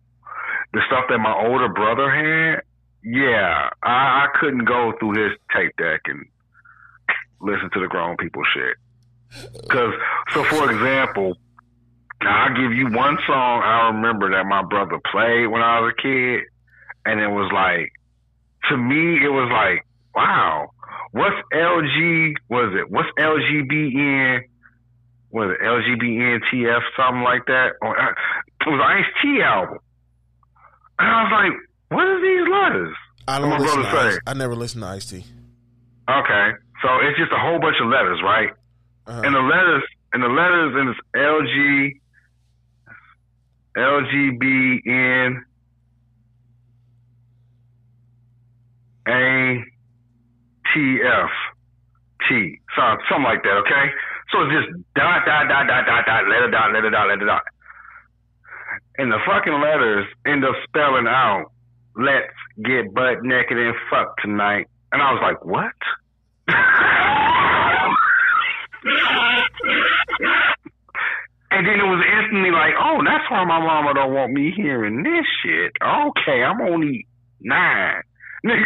the stuff that my older brother had, yeah, I, I couldn't go through his tape deck and listen to the grown people shit. 'Cause, so for example... Now, I'll give you one song I remember that my brother played when I was a kid, and it was like, to me, it was like, wow, what's L G, was it, what's L G B N, was it L G B N T F, something like that? Or, it was an Ice T album. And I was like, what are these letters? I don't listen to Ice, I never listened to Ice T. Okay, so it's just a whole bunch of letters, right? Uh-huh. And the letters, and the letters, and it's L G... L G B N A T F T. Something like that, okay? So it's just dot, dot, dot, dot, dot, dot, letter, dot, letter, dot, letter, dot. And the fucking letters end up spelling out, let's get butt naked and fuck tonight. And I was like, what? And then it was instantly like, oh, that's why my mama don't want me hearing this shit. Okay, I'm only nine. Hey.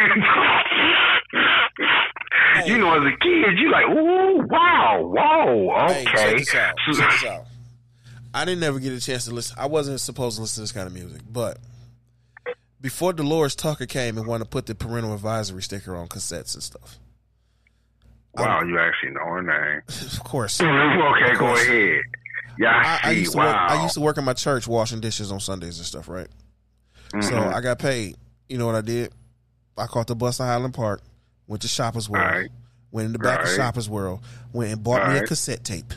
You know, as a kid, you like, ooh, wow, whoa, okay. Hey, check this out. Check this out. I didn't ever get a chance to listen. I wasn't supposed to listen to this kind of music, but before Dolores Tucker came and wanted to put the parental advisory sticker on cassettes and stuff. Wow, I'm, you actually know her name. Of course. Okay, of course. Go ahead. Yeah, I, I, used to wow. work, I used to work in my church washing dishes on Sundays and stuff, right? Mm-hmm. So I got paid. You know what I did? I caught the bus in Highland Park, went to Shoppers World, right. went in the back right. of Shoppers World, went and bought right. me a cassette tape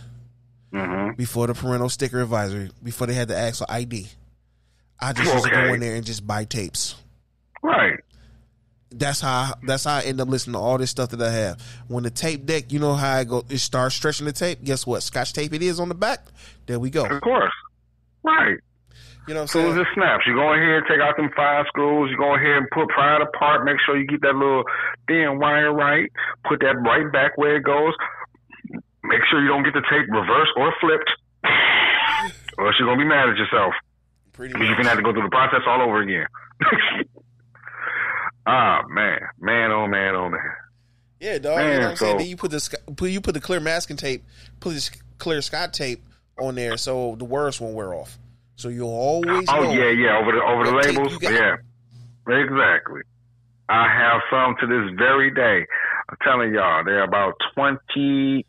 mm-hmm. before the parental sticker advisory, before they had the actual I D. I just okay. used to go in there and just buy tapes. Right. That's how that's how I end up listening to all this stuff that I have. When the tape deck, you know how I go, it starts stretching the tape. Guess what? Scotch tape it is on the back. There we go. Of course. Right. You know what I'm saying? So it just snaps. You go in here, take out them five screws. You go in here and put pry it apart. Make sure you keep that little thin wire right. Put that right back where it goes. Make sure you don't get the tape reversed or flipped. Or else you're going to be mad at yourself. Pretty much. You're going to have to go through the process all over again. Ah, man. Man, oh, man, oh, man. Yeah, dog. Man, you know what I'm so, saying? Then you put, the, you put the clear masking tape, put this clear Scott tape on there so the words won't wear off. So you'll always oh know yeah yeah over the over the labels yeah exactly. I have some to this very day. I'm telling y'all, they're about twenty.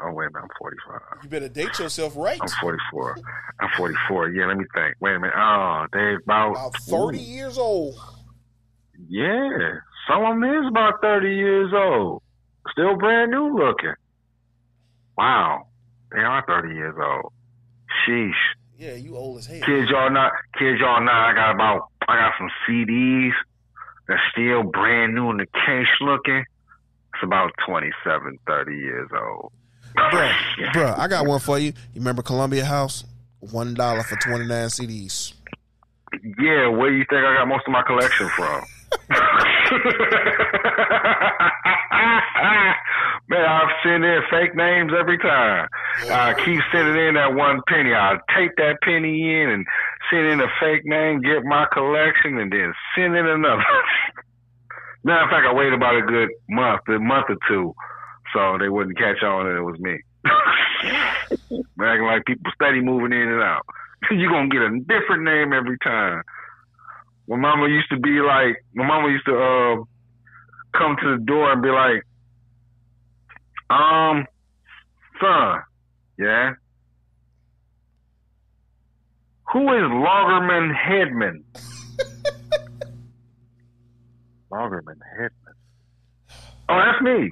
Oh wait a minute, I'm forty-five. You better date yourself right. I'm forty-four. I'm forty-four. Yeah, let me think. Wait a minute. Oh, they're about, about thirty ooh. years old. Yeah, some of them is about thirty years old. Still brand new looking. Wow, they are thirty years old. Sheesh. Yeah, you old as hell. Kids, y'all not. Kids, y'all not. I got about. I got some C Ds that's still brand new in the case looking. It's about twenty-seven, thirty years old. Bruh, bruh, I got one for you. You remember Columbia House? One dollar for twenty nine C Ds. Yeah, where do you think I got most of my collection from? Man, I've sent in fake names every time. I keep sending in that one penny. I'll take that penny in and send in a fake name, get my collection, and then send in another. Matter of fact, I waited about a good month, a month or two, so they wouldn't catch on and it was me. Acting like people steady moving in and out. You're going to get a different name every time. My mama used to be like, my mama used to uh, come to the door and be like, um, son, yeah? Who is Loggerman Headman? Loggerman Headman. Oh, that's me.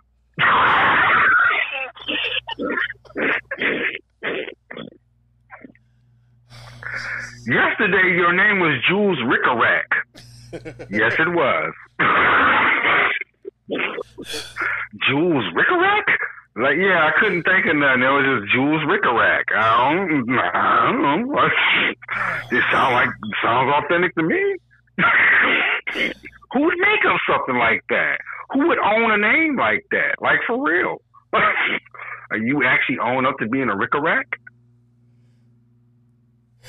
Yesterday, your name was Jules Rickarack. Yes, it was. Jules Rickarack? Like, yeah, I couldn't think of nothing. It was just Jules Rickarack. I don't, I don't know. It sound like sounds authentic to me. Who would make up something like that? Who would own a name like that? Like, for real? Are you actually own up to being a Rickarack?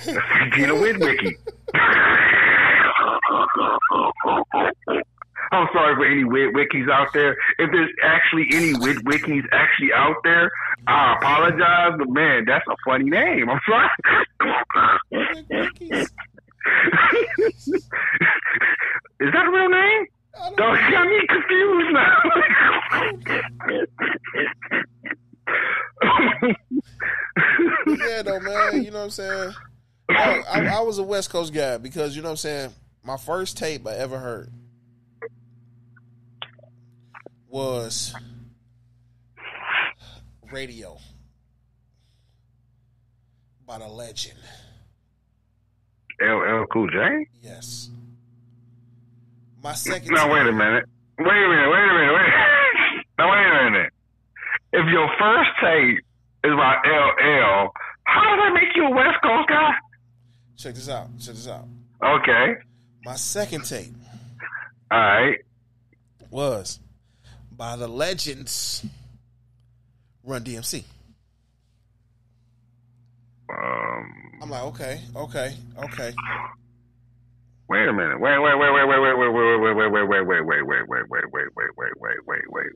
Gina Widwicky. I'm sorry for any Widwickies out there. If there's actually any Widwickies actually out there, I apologize, but man, that's a funny name. I'm sorry. Is that a real name? Don't, don't get me confused now. Yeah, though, man. You know what I'm saying? I, I, I was a West Coast guy because, you know what I'm saying, my first tape I ever heard was Radio by the legend L L Cool J? Yes. My second Now, tape, wait a minute. Wait a minute. Wait a minute. Wait a minute. Now, wait a minute. If your first tape is by L L, how does that make you a West Coast guy? Check this out. Check this out. Okay. My second tape. All right. Was by the legends Run D M C. Um. I'm like, okay, okay, okay. Wait a minute. Wait, wait, wait, wait, wait, wait, wait, wait, wait, wait, wait, wait, wait, wait, wait, wait, wait, wait, wait, wait, wait,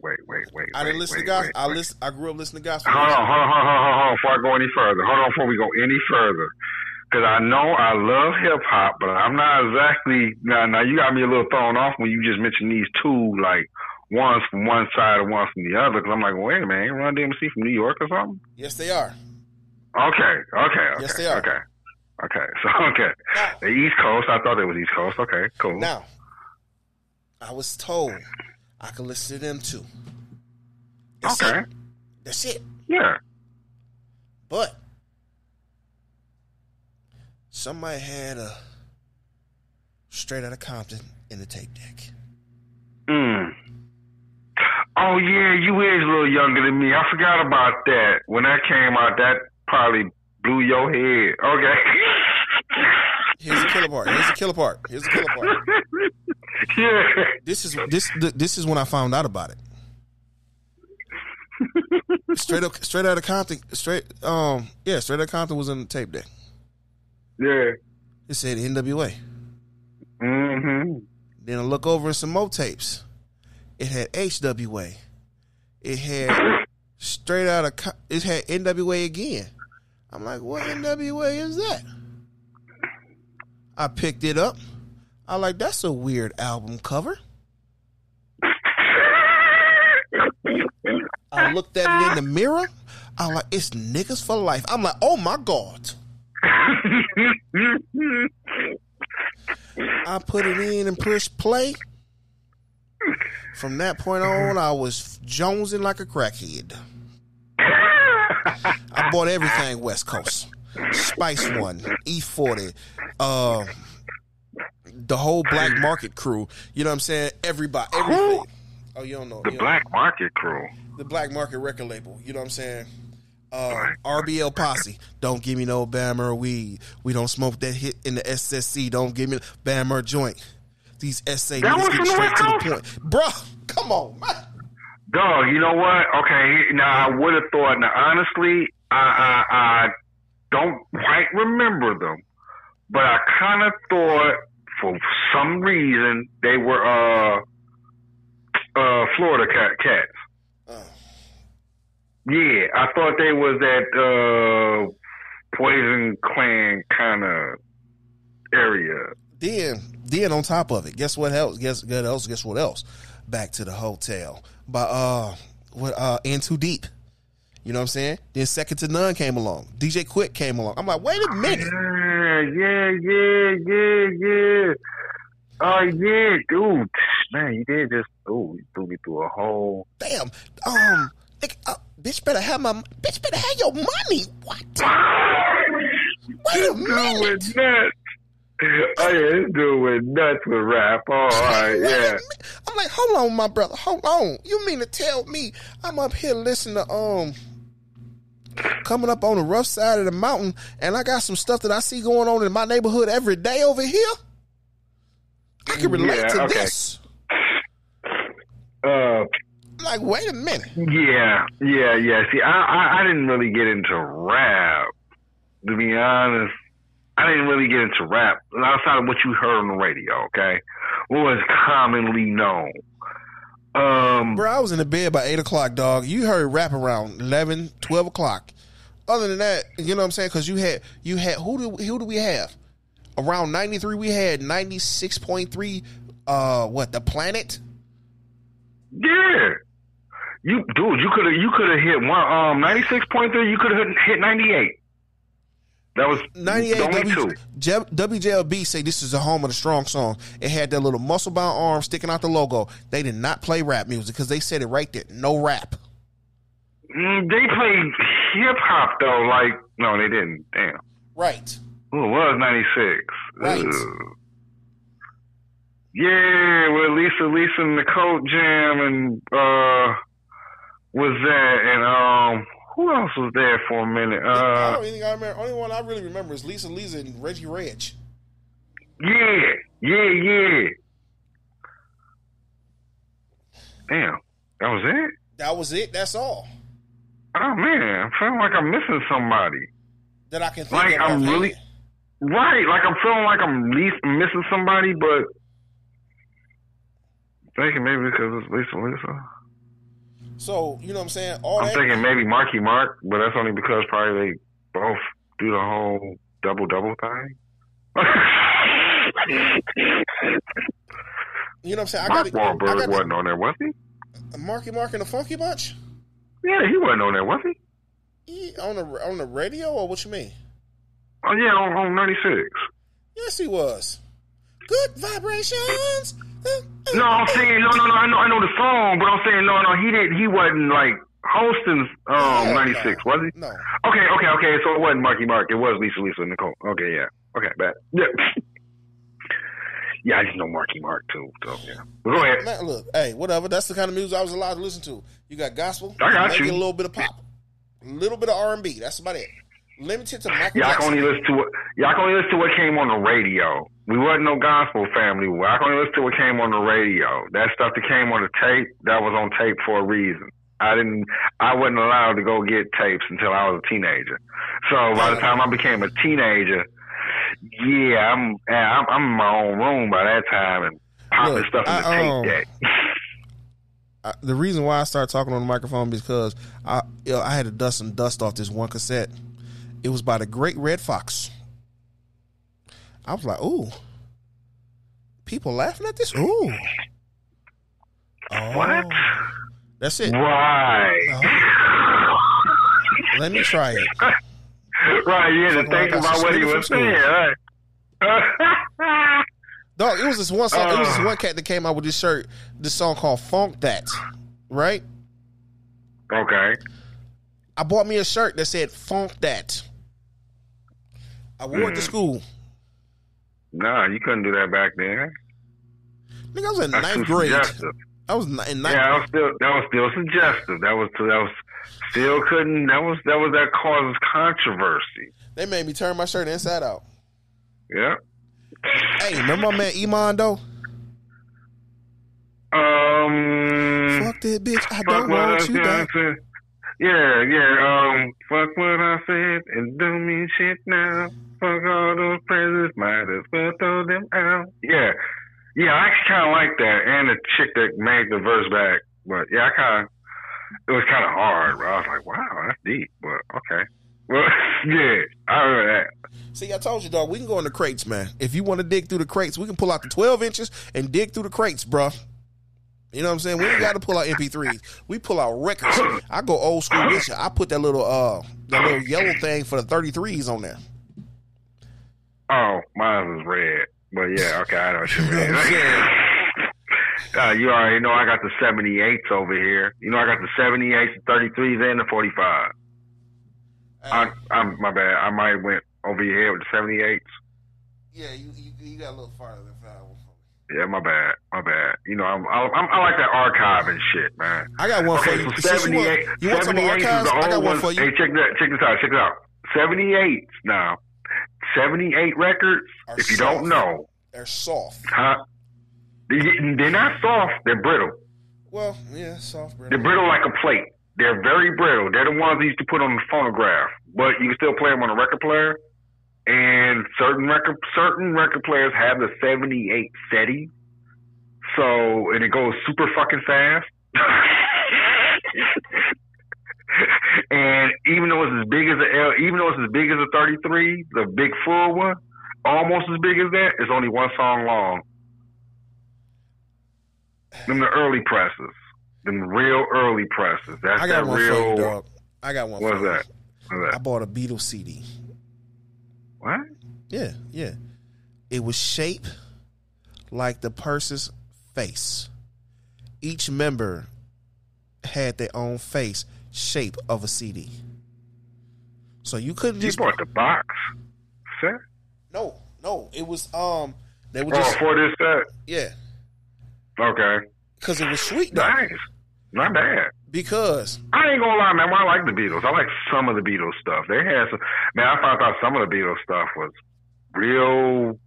wait, wait, wait, wait. I didn't listen to gospel. I listen. I grew up listening to gospel. Hold on, hold on, hold on, hold on. Before I go any further, hold on. Before we go any further, because I know I love hip hop, but I'm not exactly now. Now you got me a little thrown off when you just mentioned these two, like one's from one side and one's from the other. Because I'm like, wait a minute, ain't Run D M C from New York or something? Yes, they are. Okay, okay, okay. Yes, they are. Okay, okay. So, okay. Now, the East Coast, I thought it was East Coast. Okay, cool. Now, I was told I could listen to them too. That's okay. It. That's it. Yeah. But somebody had a Straight Outta Compton in the tape deck. Mm. Oh, yeah, you is a little younger than me. I forgot about that. When that came out, that probably blew your head. Okay. Here's the killer part. Here's the killer part. Here's the killer part. Yeah. This is this this is when I found out about it. Straight up, straight out of Compton. Straight um yeah, Straight Out of Compton was in the tape deck. Yeah. It said N W A. Mm-hmm. Then I look over at some more tapes. It had H W A. It had Straight Out of. It had N W A again. I'm like, what N W A is that? I picked it up. I like, that's a weird album cover. I looked at it in the mirror. I'm like, it's niggas for life. I'm like, oh my God. I put it in and pushed play. From that point on, I was jonesing like a crackhead. I bought everything West Coast. Spice One, E forty, uh, the whole Black Market crew. You know what I'm saying? Everybody, everything. Oh, you don't know. The don't Black know. Market crew. The Black Market record label. You know what I'm saying? Uh, R B L Posse. Don't give me no Bammer weed. We don't smoke that hit in the S S C. Don't give me no Bammer joint. These S A niggas get straight to the point. Bruh, come on, man. Dog, you know what? Okay, now I would have thought, now honestly, I, I, I don't quite remember them, but I kind of thought for some reason they were uh, uh, Florida cat, cats. Oh. Yeah, I thought they was that uh, Poison Clan kind of area. Then, then on top of it, guess what else? Guess what else? Guess what else? Back to the Hotel by uh, what uh, In Too Deep. You know what I'm saying? Then Second to None came along. D J Quick came along. I'm like, wait a minute. Yeah, yeah, yeah, yeah, yeah. Oh uh, yeah, dude, man, you did just ooh, you threw me through a hole. Damn, um, nigga, uh, bitch, better have my bitch, better have your money. What? Wait a minute. Doing I am doing nuts with rap. All right, yeah. I'm like, hold on, my brother, hold on. You mean to tell me I'm up here listening to um, coming up on the rough side of the mountain, and I got some stuff that I see going on in my neighborhood every day over here? I can relate yeah, to okay. this. Uh, like, wait a minute. Yeah, yeah, yeah. See, I, I, I didn't really get into rap, to be honest. I didn't really get into rap outside of what you heard on the radio, okay? What was commonly known. Um, Bro, I was in the bed by eight o'clock, dog. You heard rap around eleven, twelve o'clock. Other than that, you know what I'm saying? Because you had, you had who do who do we have? Around ninety-three, we had ninety-six point three, uh, what, The Planet? Yeah. you Dude, you could have you could have hit one, um, ninety-six point three, you could have hit ninety-eight. That was ninety-eight. W- W J L B say this is the home of the strong song. It had that little muscle bound arm sticking out the logo. They did not play rap music because they said it right there. No rap. Mm, they played hip hop though. Like no, they didn't. Damn. Right. Ooh, it was ninety-six. Right. Ugh. Yeah, with Lisa, Lisa and the Coat Jam, and uh, was that and um. Who else was there for a minute? Uh, I don't think I remember. Only one I really remember is Lisa Lisa and Reggie Reg. Yeah, yeah, yeah. Damn, that was it? That was it? That's all. Oh, man, I'm feeling like I'm missing somebody. That I can think like of. Like, I'm really... Right, like I'm feeling like I'm least missing somebody, but... I'm thinking maybe because it's Lisa Lisa. So, you know what I'm saying? All I'm that, thinking maybe Marky Mark, but that's only because probably they both do the whole double-double thing. You know what I'm saying? I Mark gotta, Wahlberg I gotta, wasn't on there, was he? Marky Mark and the Funky Bunch? Yeah, he wasn't on there, was he? he on, the, on the radio, or what you mean? Oh, yeah, on, on ninety-six. Yes, he was. Good vibrations! No, I'm saying no, no, no. I know, I know the song, but I'm saying no, no. He didn't. He wasn't like hosting um, ninety-six, was he? No. Okay, okay, okay. So it wasn't Marky Mark. It was Lisa, Lisa, Nicole. Okay, yeah. Okay, bad. Yeah. Yeah, I just know Marky Mark too. So yeah. But go ahead. Man, look, hey, whatever. That's the kind of music I was allowed to listen to. You got gospel. I got you. A little bit of pop, a little bit of R and B. That's about it. Limited to Michael y'all Jackson. Can only listen to what, y'all can only listen to what came on the radio. We wasn't no gospel family. Y'all can only listen to what came on the radio. That stuff that came on the tape, that was on tape for a reason. I didn't. I wasn't allowed to go get tapes until I was a teenager. So by the time I became a teenager, yeah, I'm I'm, I'm in my own room by that time and popping Look, stuff in the I, um, tape deck. I, the reason why I started talking on the microphone is because I you know, I had to dust some dust off this one cassette. It was by the Great Red Fox. I was like, ooh, people laughing at this? Ooh. Oh. What? That's it. Right. No. Let me try it. Right, you had to think about what he was saying. Right. Dog, it was this one song. Uh, it was this one cat that came out with this shirt. This song called "Funk That," right? Okay. I bought me a shirt that said "Funk That." I wore mm. it to school. Nah, you couldn't do that back then. Nigga, I was in That's ninth grade. Suggestive. I was in ninth. Yeah, I was still, that was still suggestive. That was that was still couldn't. That was that was that causes controversy. They made me turn my shirt inside out. Yeah. Hey, remember my man Iman though? Um, fuck that bitch. I don't want you down. Yeah, yeah. Um, fuck what I said and don't mean shit now. Fuck all those presents, might as well throw them out. Yeah, yeah. I actually kind of like that, and the chick that made the verse back. But yeah, I kind of it was kind of hard. Bro. I was like, wow, that's deep. But okay. Well, yeah, I remember that. See, I told you, dog. We can go in the crates, man. If you want to dig through the crates, we can pull out the twelve inches and dig through the crates, bro. You know what I'm saying? We ain't got to pull out M P threes. We pull out records. I go old school with you. I put that little, uh, that little yellow thing for the thirty-threes on there. Oh, mine was red, but yeah, okay, I know what you mean. Uh, you already know I got the seventy-eights over here. You know I got the seventy-eights, the thirty-threes, and the forty-five. I, I'm my bad. I might have went over your head with the seventy-eights. Yeah, you, you you got a little farther than five. Yeah, my bad, my bad. You know, I'm, I'm, I'm I like that archive and shit, man. I got one okay, for you. So seventy-eight, you want, you want seventy-eight is the old I got one for you. Hey, check that, check this out, check it out. seventy-eights now, seventy-eight records. Are if you soft. Don't know, they're soft. Huh? They're not soft. They're brittle. Well, yeah, soft brittle. They're brittle like a plate. They're very brittle. They're the ones they used to put on the phonograph, but you can still play them on a record player. And certain record certain record players have the seventy-eight SETI, so and it goes super fucking fast. And even though it's as big as a even though it's as big as a thirty-three, the big full one, almost as big as that, it's only one song long. Them the early presses. Them real early presses. That's I got that one real. For you, dog. I got one. What's for that? What's that? I bought a Beatles C D. What? Yeah, yeah. It was shaped like the person's face. Each member had their own face shape of a C D. So you couldn't you just bought the box, sir. No, no. It was um. They were oh, just for this set. Yeah. Okay. Because it was sweet, though. Nice. Not bad. Because I ain't gonna lie, man. Well, I like the Beatles. I like some of the Beatles stuff. They had some. Man, I found out some of the Beatles stuff was real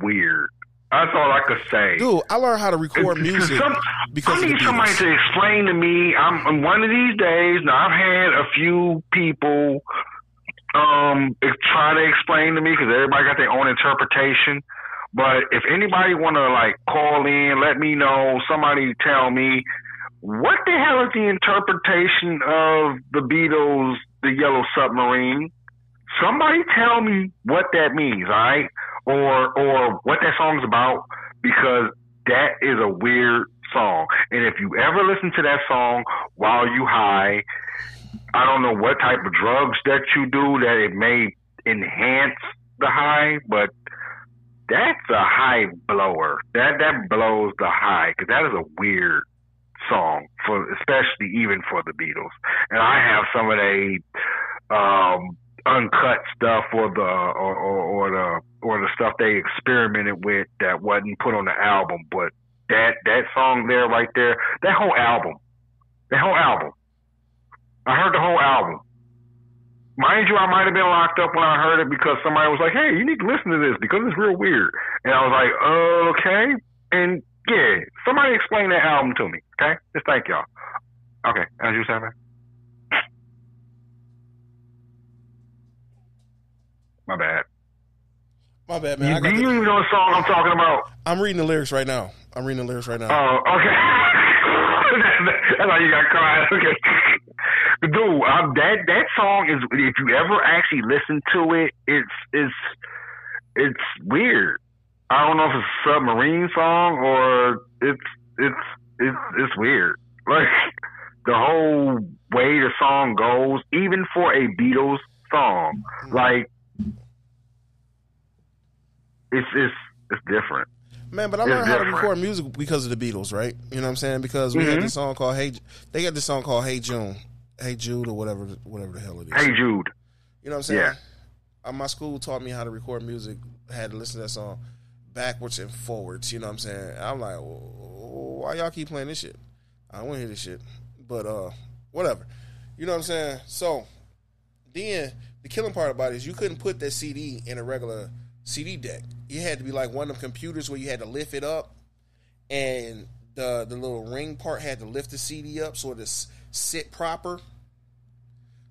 weird. That's all I could say. Dude, I learned how to record music some, because I need somebody to explain to me. I'm one of these days. Now I've had a few people um try to explain to me because everybody got their own interpretation. But if anybody want to like call in, let me know. Somebody tell me. What the hell is the interpretation of the Beatles, the Yellow Submarine? Somebody tell me what that means, all right? Or or what that song's about, because that is a weird song. And if you ever listen to that song while you high, I don't know what type of drugs that you do that it may enhance the high, but that's a high blower. That, that blows the high, because that is a weird song, for especially even for the Beatles. And I have some of the um, uncut stuff or the or, or, or the or the stuff they experimented with that wasn't put on the album, but that that song there right there, that whole album that whole album I heard the whole album. Mind you, I might have been locked up when I heard it because somebody was like, hey, you need to listen to this because it's real weird. And I was like, oh, okay. And yeah, somebody explain that album to me, okay? Just thank y'all. Okay, as you said, man. My bad. My bad, man. Do you, you even know the song I'm talking about? I'm reading the lyrics right now. I'm reading the lyrics right now. Oh, uh, okay. That's how you got caught. Okay. Dude, um, that, that song is, if you ever actually listen to it, it's, it's, it's weird. I don't know if it's a submarine song or it's it's it's it's weird. Like the whole way the song goes, even for a Beatles song, like it's it's it's different. Man, but I learned how to record music because of the Beatles, right? You know what I'm saying? Because we mm-hmm. had this song called Hey. They got this song called Hey June, Hey Jude, or whatever, whatever the hell it is. Hey Jude. You know what I'm saying? Yeah. Uh, my school taught me how to record music. I had to listen to that song backwards and forwards. You know what I'm saying? I'm like, why y'all keep playing this shit? I don't want to hear this shit. But uh, whatever. You know what I'm saying? So then the killing part about it is you couldn't put that C D in a regular C D deck. It had to be like one of them computers where you had to lift it up, and the the little ring part had to lift the C D up so it would sit proper.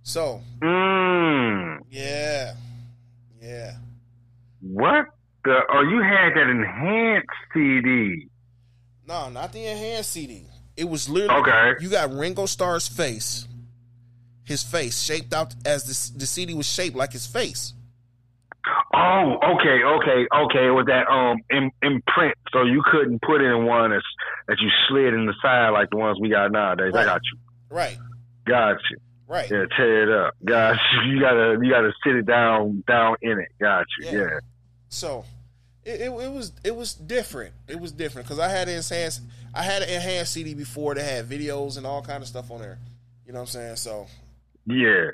So, mm. yeah, yeah. What the? Oh, you had that enhanced C D? No, not the enhanced C D. It was literally okay. You got Ringo Starr's face, his face shaped out as the the C D was shaped like his face. Oh, okay, okay, okay. With that um in, imprint, so you couldn't put in one that's, that you slid in the side like the ones we got nowadays. Right. I got you. Right. Got you. Right. Yeah, tear it up. Got you. You gotta, you gotta sit it down, down in it. Got you. Yeah. yeah. So, it, it it was it was different. It was different because I had an enhanced I had an enhanced C D before that had videos and all kind of stuff on there. You know what I'm saying? So. Yeah.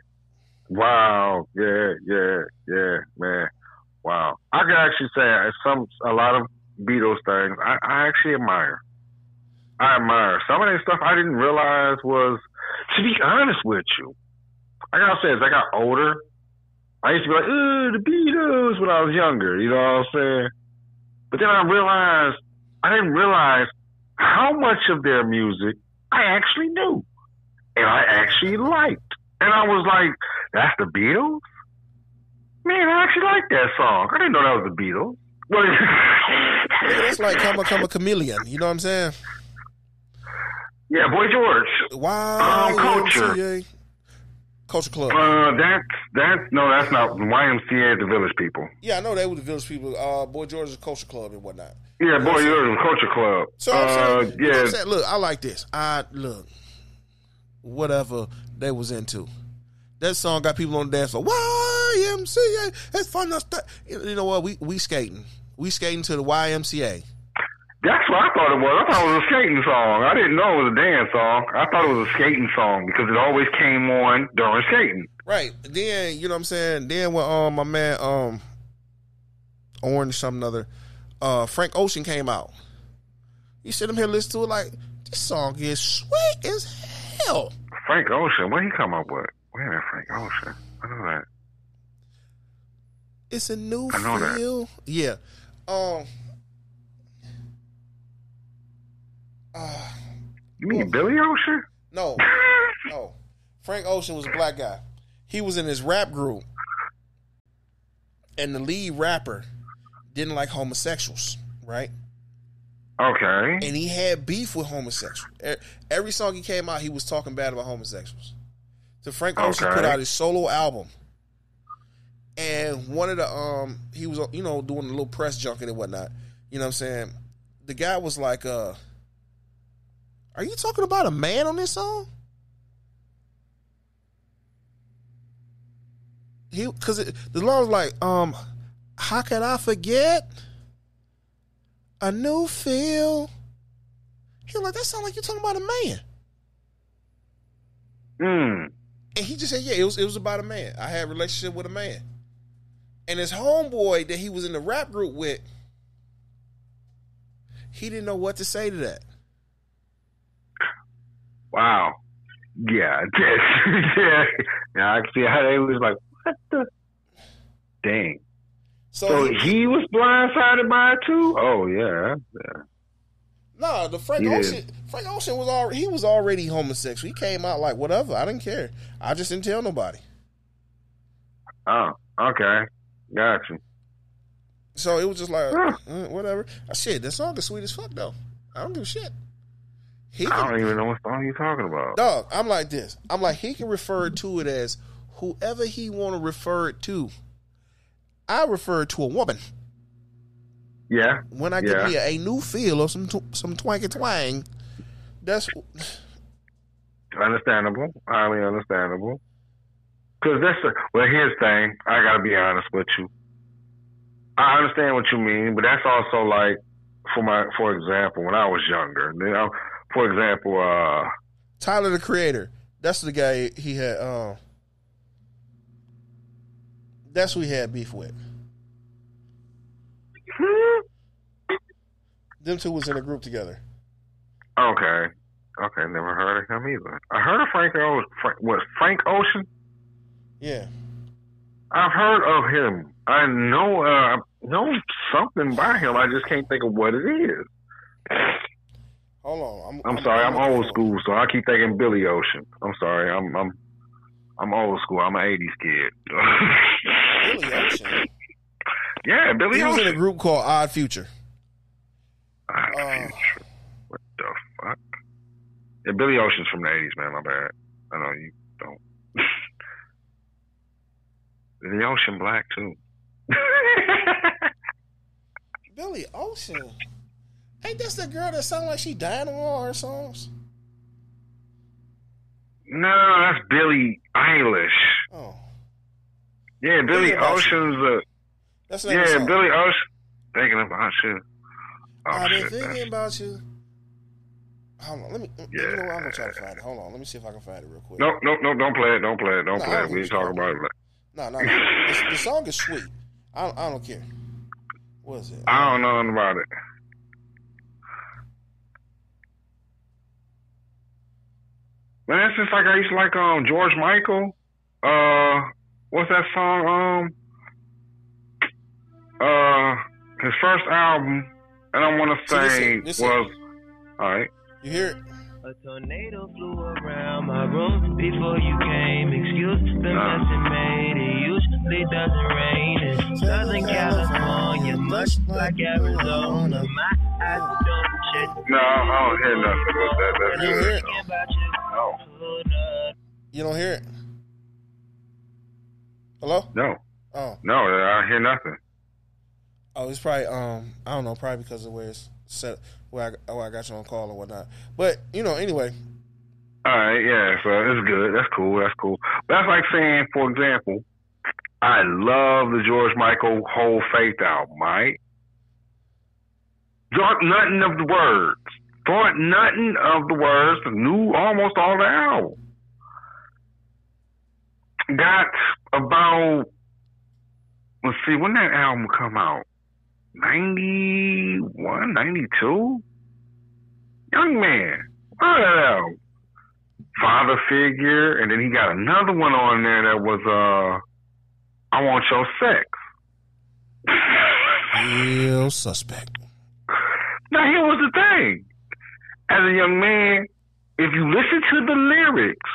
Wow. Yeah. Yeah. Yeah. Man. Wow. I can actually say some a lot of Beatles things I, I actually admire. I admire some of that stuff. I didn't realize was. To be honest with you, like I said, as I got older, I used to be like, "Ooh, the Beatles" when I was younger. You know what I'm saying? But then I realized I didn't realize how much of their music I actually knew and I actually liked. And I was like, "That's the Beatles? Man, I actually like that song. I didn't know that was the Beatles." It's like come a come a chameleon. You know what I'm saying? Yeah, Boy George. Wow. Um, culture. Culture Club. Uh, that's, that's, no, that's not Y M C A, the Village People. Yeah, I know they were the Village People. Uh, Boy George is Culture Club and whatnot. Yeah, Boy George is Culture Club. So uh, I'm saying, yeah. I'm saying, look, I like this. I, look, whatever they was into. That song got people on the dance floor. Y M C A, that's fun. You know what? We, we skating. We skating to the Y M C A. That's what I thought it was. I thought it was a skating song. I didn't know it was a dance song. I thought it was a skating song because it always came on during skating. Right. Then, you know what I'm saying? Then when um, my man um, Orange something other, uh, Frank Ocean came out. You sit him here and listen to it like, this song is sweet as hell. Frank Ocean? What did he come up with? Wait a minute, Frank Ocean. I know that. It's a new I know feel. That. Yeah. Um... Uh, you mean well, Billy Ocean? No, no. Frank Ocean was a black guy. He was in his rap group, and the lead rapper didn't like homosexuals, right? Okay. And he had beef with homosexuals. Every song he came out, he was talking bad about homosexuals. So Frank Ocean okay. put out his solo album, and one of the um, he was you know doing a little press junket and whatnot. You know what I'm saying? The guy was like, uh. Are you talking about a man on this song? He, cause it, the law was like, um, how can I forget a new feel? He was like, that sounds like you're talking about a man. Mm. And he just said, yeah, it was it was about a man. I had a relationship with a man. And his homeboy that he was in the rap group with, he didn't know what to say to that. Wow. Yeah. yeah. Now I can see how they was like, what the? Dang. So, so he, he was blindsided by it too? Oh, yeah. yeah. No, the Frank yeah. Ocean Frank Ocean was already, he was already homosexual. He came out like, whatever. I didn't care. I just didn't tell nobody. Oh, okay. Gotcha. So it was just like, huh. mm, whatever. Oh, shit, that song is sweet as fuck, though. I don't give a shit. He can, I don't even know what song you're talking about. Dog, I'm like this. I'm like, he can refer to it as whoever he want to refer it to. I refer it to a woman. Yeah. When I give yeah. me a, a new feel or some tw some twanky twang, that's understandable. Highly understandable. Cause that's a, well. Here's the thing. I gotta be honest with you. I understand what you mean, but that's also like for my for example, when I was younger. You know, for example, uh, Tyler the Creator. That's the guy he had. Uh, that's who he had beef with. Them two was in a group together. Okay. Okay, never heard of him either. I heard of Frank Ocean. What, Frank Ocean? Yeah. I've heard of him. I know uh, know something by him. I just can't think of what it is. Hold on. I'm, I'm sorry. I'm, I'm old school, so I keep thinking Billy Ocean. I'm sorry. I'm I'm I'm old school. I'm an eighties kid. Billy Ocean? Yeah, Billy he Ocean. He was in a group called Odd Future. Odd uh, Future. What the fuck? Yeah, Billy Ocean's from the eighties, man. My bad. I know you don't. Billy Ocean black, too. Billy Ocean? Ain't this the girl that sounds like she dying on all her songs? No, that's Billie Eilish. Oh. Yeah, Billy Thinking Ocean's a... That's yeah, song. Billy Ocean. Thinking about you. Oh, I've been thinking that's... about you. Hold on, let me. Yeah. You know what, I'm gonna try to find it. Hold on, let me see if I can find it real quick. No, no, no, don't play it. Don't play it. Don't no, play it. We ain't talking about it. No, no. The song is sweet. I, I don't care. What is it? I don't know nothing about it. Man, that's just like I used to like um George Michael. Uh, what's that song? Um. Uh, his first album, and I want to say was alright. You hear it? A tornado flew around my room before you came. Excuse the mess it made. It usually doesn't rain in Southern California, much like Arizona. My eyes don't check. No, I don't hear nothing about that. That's you hear it? No. You don't hear it? Hello? No. Oh. No, I hear nothing. Oh, it's probably um I don't know, probably because of where it's set, where I, where I got you on call or whatnot. But you know, anyway. All right, yeah, so it's good. That's cool. That's cool. But that's like saying, for example, I love the George Michael Whole Faith album. Right? Thought nothing of the words. Thought nothing of the words. Knew almost all the album. Got about. Let's see when that album come out. ninety-one, ninety-two? Young Man. Wow. Father Figure. And then he got another one on there that was, uh, I Want Your Sex. Real suspect. Now, here was the thing. As a young man, if you listen to the lyrics,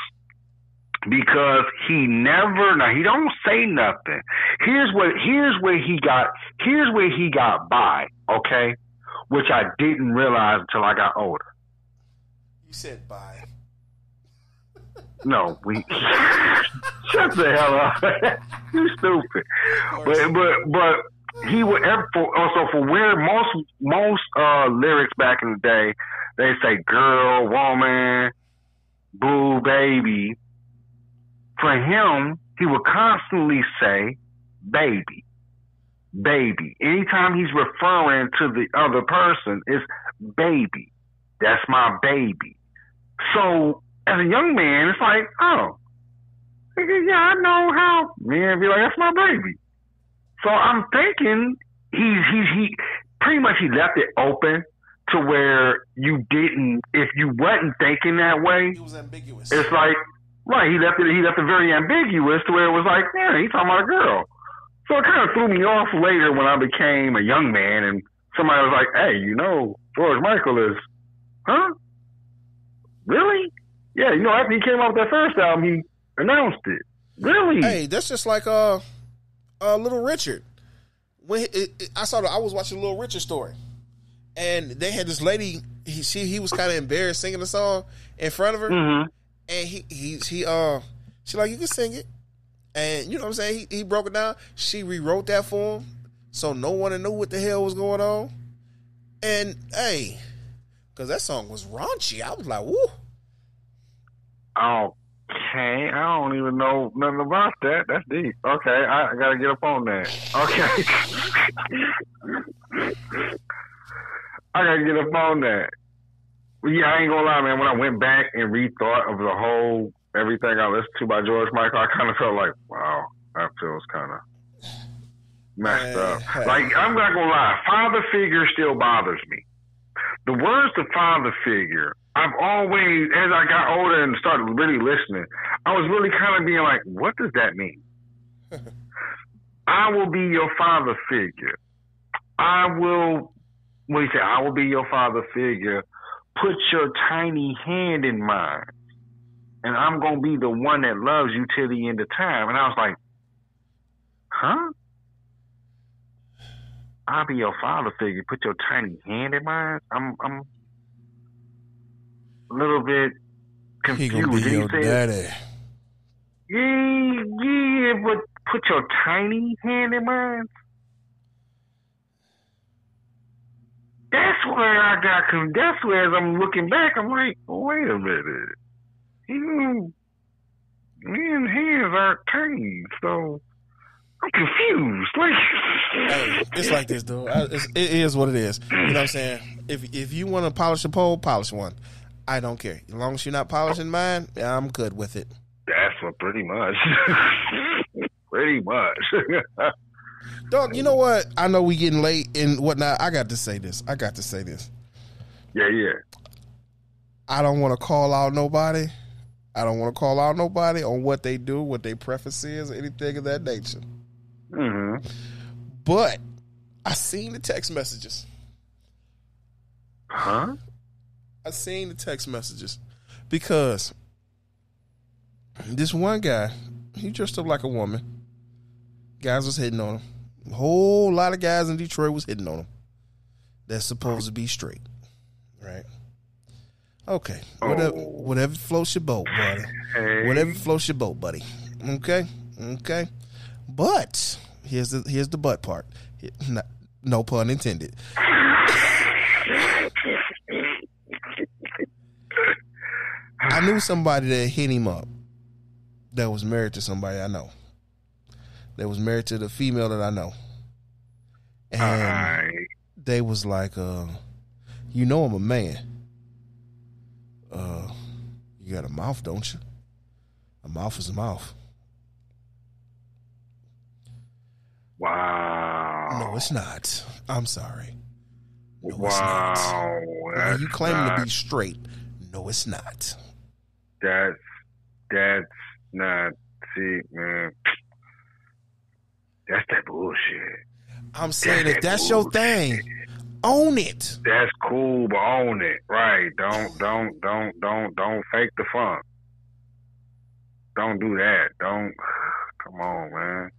because he never, now he don't say nothing. Here's what, here's where he got, here's where he got by, okay? Which I didn't realize until I got older. You said by. No, we shut the hell up. You stupid. But but but he would ever for, also for where most most uh, lyrics back in the day, they say girl, woman, boo, baby. For him, he would constantly say, baby, baby. Anytime he's referring to the other person, it's baby. That's my baby. So, as a young man, it's like, oh, yeah, I know how. Man, be like, that's my baby. So, I'm thinking he's, he's, he, pretty much he left it open to where you didn't, if you wasn't thinking that way. He was ambiguous. It's like, right, he left it. He left it very ambiguous to where it was like, yeah, he's talking about a girl. So it kind of threw me off later when I became a young man and somebody was like, hey, you know, George Michael is, huh? Really? Yeah, you know, after he came out with that first album, he announced it. Really? Hey, that's just like uh, uh Little Richard. When it, it, I saw, the, I was watching Little Richard story, and they had this lady. He, she, he was kind of embarrassed singing the song in front of her. Mm-hmm. And he, he, she, uh, she like, you can sing it. And you know what I'm saying? He, he broke it down. She rewrote that for him. so no one knew what the hell was going on. And hey, because that song was raunchy, I was like, woo. Okay, I don't even know nothing about that. That's deep. Okay, I, I gotta get up on that. Okay. I gotta get up on that. Yeah, I ain't gonna lie, man. When I went back and rethought of the whole everything I listened to by George Michael, I kind of felt like, wow, that feels kind of messed up. Like, I'm not gonna lie, father figure still bothers me. The words to father figure, I've always, as I got older and started really listening, I was really kind of being like, what does that mean? I will be your father figure. I will, what do you say? I will be your father figure. Put your tiny hand in mine, and I'm going to be the one that loves you till the end of time. And I was like, huh? I'll be your father figure. Put your tiny hand in mine? I'm I'm a little bit confused. He going to be your daddy. Yeah, yeah, but put your tiny hand in mine? That's where I got. Con- that's where, as I'm looking back, I'm like, wait a minute. Even men's hands are tiny, so I'm confused. Like, hey, it's like this, dude. I, it's, it is what it is. You know what I'm saying? If if you want to polish a pole, polish one. I don't care. As long as you're not polishing mine, I'm good with it. That's what pretty much. Pretty much. Dog, you know what? I know we getting late and whatnot. I got to say this. I got to say this. Yeah, yeah. I don't want to call out nobody. I don't want to call out nobody on what they do, what their preface is, anything of that nature. Mm-hmm. But I seen the text messages. Huh? I seen the text messages because this one guy, he dressed up like a woman. Guys was hitting on him. A whole lot of guys in Detroit was hitting on him. That's supposed to be straight, right? Okay, oh. whatever, whatever floats your boat, buddy. Hey. Whatever floats your boat, buddy. Okay, okay. But here's the here's the butt part. Not, no pun intended. I knew somebody that hit him up that was married to somebody I know. They was married to the female that I know. And right. They was like, uh, you know I'm a man. Uh, you got a mouth, don't you? A mouth is a mouth. Wow. No, it's not. I'm sorry. No, wow. It's not. That's you claim not... to be straight. No, it's not. That's, that's not, see, man. That's that bullshit. I'm saying that's if that's bullshit. Your thing, own it. That's cool, but own it, right? Don't, don't, don't, don't, don't fake the funk. Don't do that. Don't. Come on, man.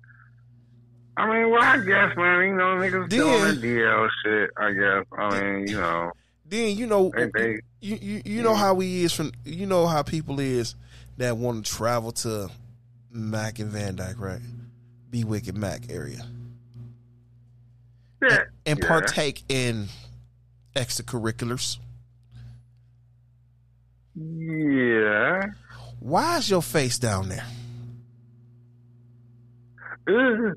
I mean, well, I guess, man, you know, niggas doing D L shit. I guess. I mean, you know. Then you know, they, they, you you, you yeah. know how we is from. You know how people is that want to travel to Mac and Van Dyke, right? Be Wicked Mac area yeah. and, and yeah. partake in extracurriculars. Yeah. Why is your face down there? Uh,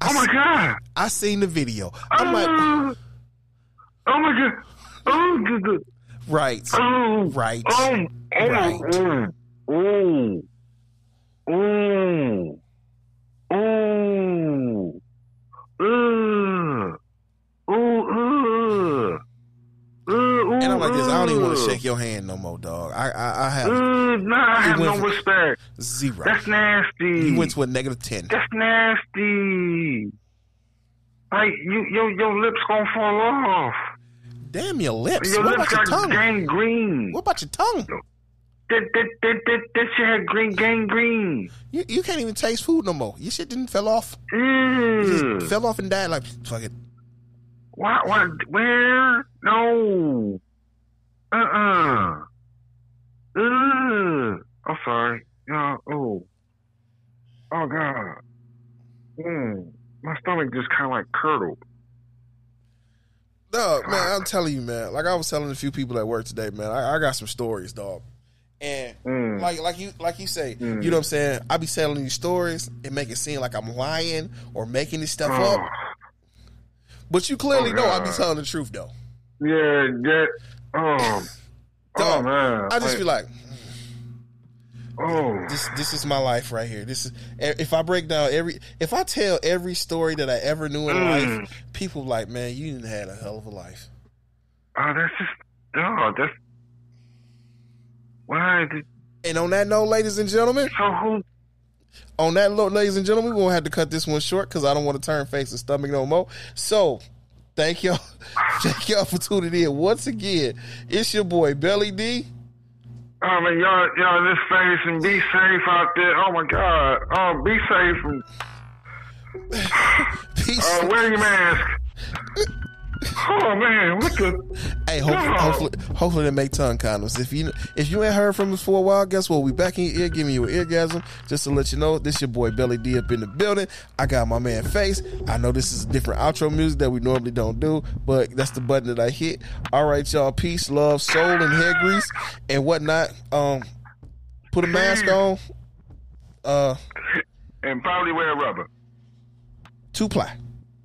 I oh my see, god! I seen the video. I'm uh, like, oh my god! Oh, right, oh, right, oh, oh, right. Oh, oh. Ooh, ooh, ooh, ooh, ooh, ooh. And I'm like this. I don't even want to shake your hand no more, dog. I, I, I have. Ooh, nah, I have no respect. Zero. That's nasty. You went to a negative ten. That's nasty. Like you, your your lips gonna fall off. Damn your lips. Your what lips about got your gangrene. What about your tongue? That, that, that, that, that shit had green, gang green. You, you can't even taste food no more. Your shit didn't fell off. Mm. It just fell off and died like, fuck it. Why, why, where? No. Uh-uh. Uh. I'm sorry. Uh, oh. Oh, God. mm, my stomach just kind of like curdled. No, man, I'm telling you, man. Like I was telling a few people at work today, man. I, I got some stories, dog. And mm. like, like you, like you say, mm. you know what I'm saying. I be telling you stories and make it seem like I'm lying or making this stuff oh. up. But you clearly oh, know I be telling the truth, though. Yeah, that. Oh, dog, oh man. I just like, be like, oh, this, this is my life right here. This is if I break down every, if I tell every story that I ever knew in mm. life, people like, man, you didn't had a hell of a life. Oh, that's just, dog. That's. Why did... And on that note, ladies and gentlemen, so who... on that note, ladies and gentlemen, we're going to have to cut this one short because I don't want to turn face and stomach no more. So, thank y'all. Thank y'all for tuning in. Once again, it's your boy, Belly D. Oh, man, y'all, y'all, this face and be safe out there. Oh, my God. Oh, be safe. And... be uh, wear your mask. Oh man, what the? Hey, hopefully, hopefully, hopefully they make tongue condoms. If you if you ain't heard from us for a while, guess what? We back in your ear, giving you an eargasm just to let you know. This your boy Belly D up in the building. I got my man Face. I know this is different outro music that we normally don't do, but that's the button that I hit. All right, y'all. Peace, love, soul, and hair grease and whatnot. Um, put a mask on. Uh, and probably wear rubber. Two ply.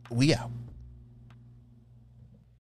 We out.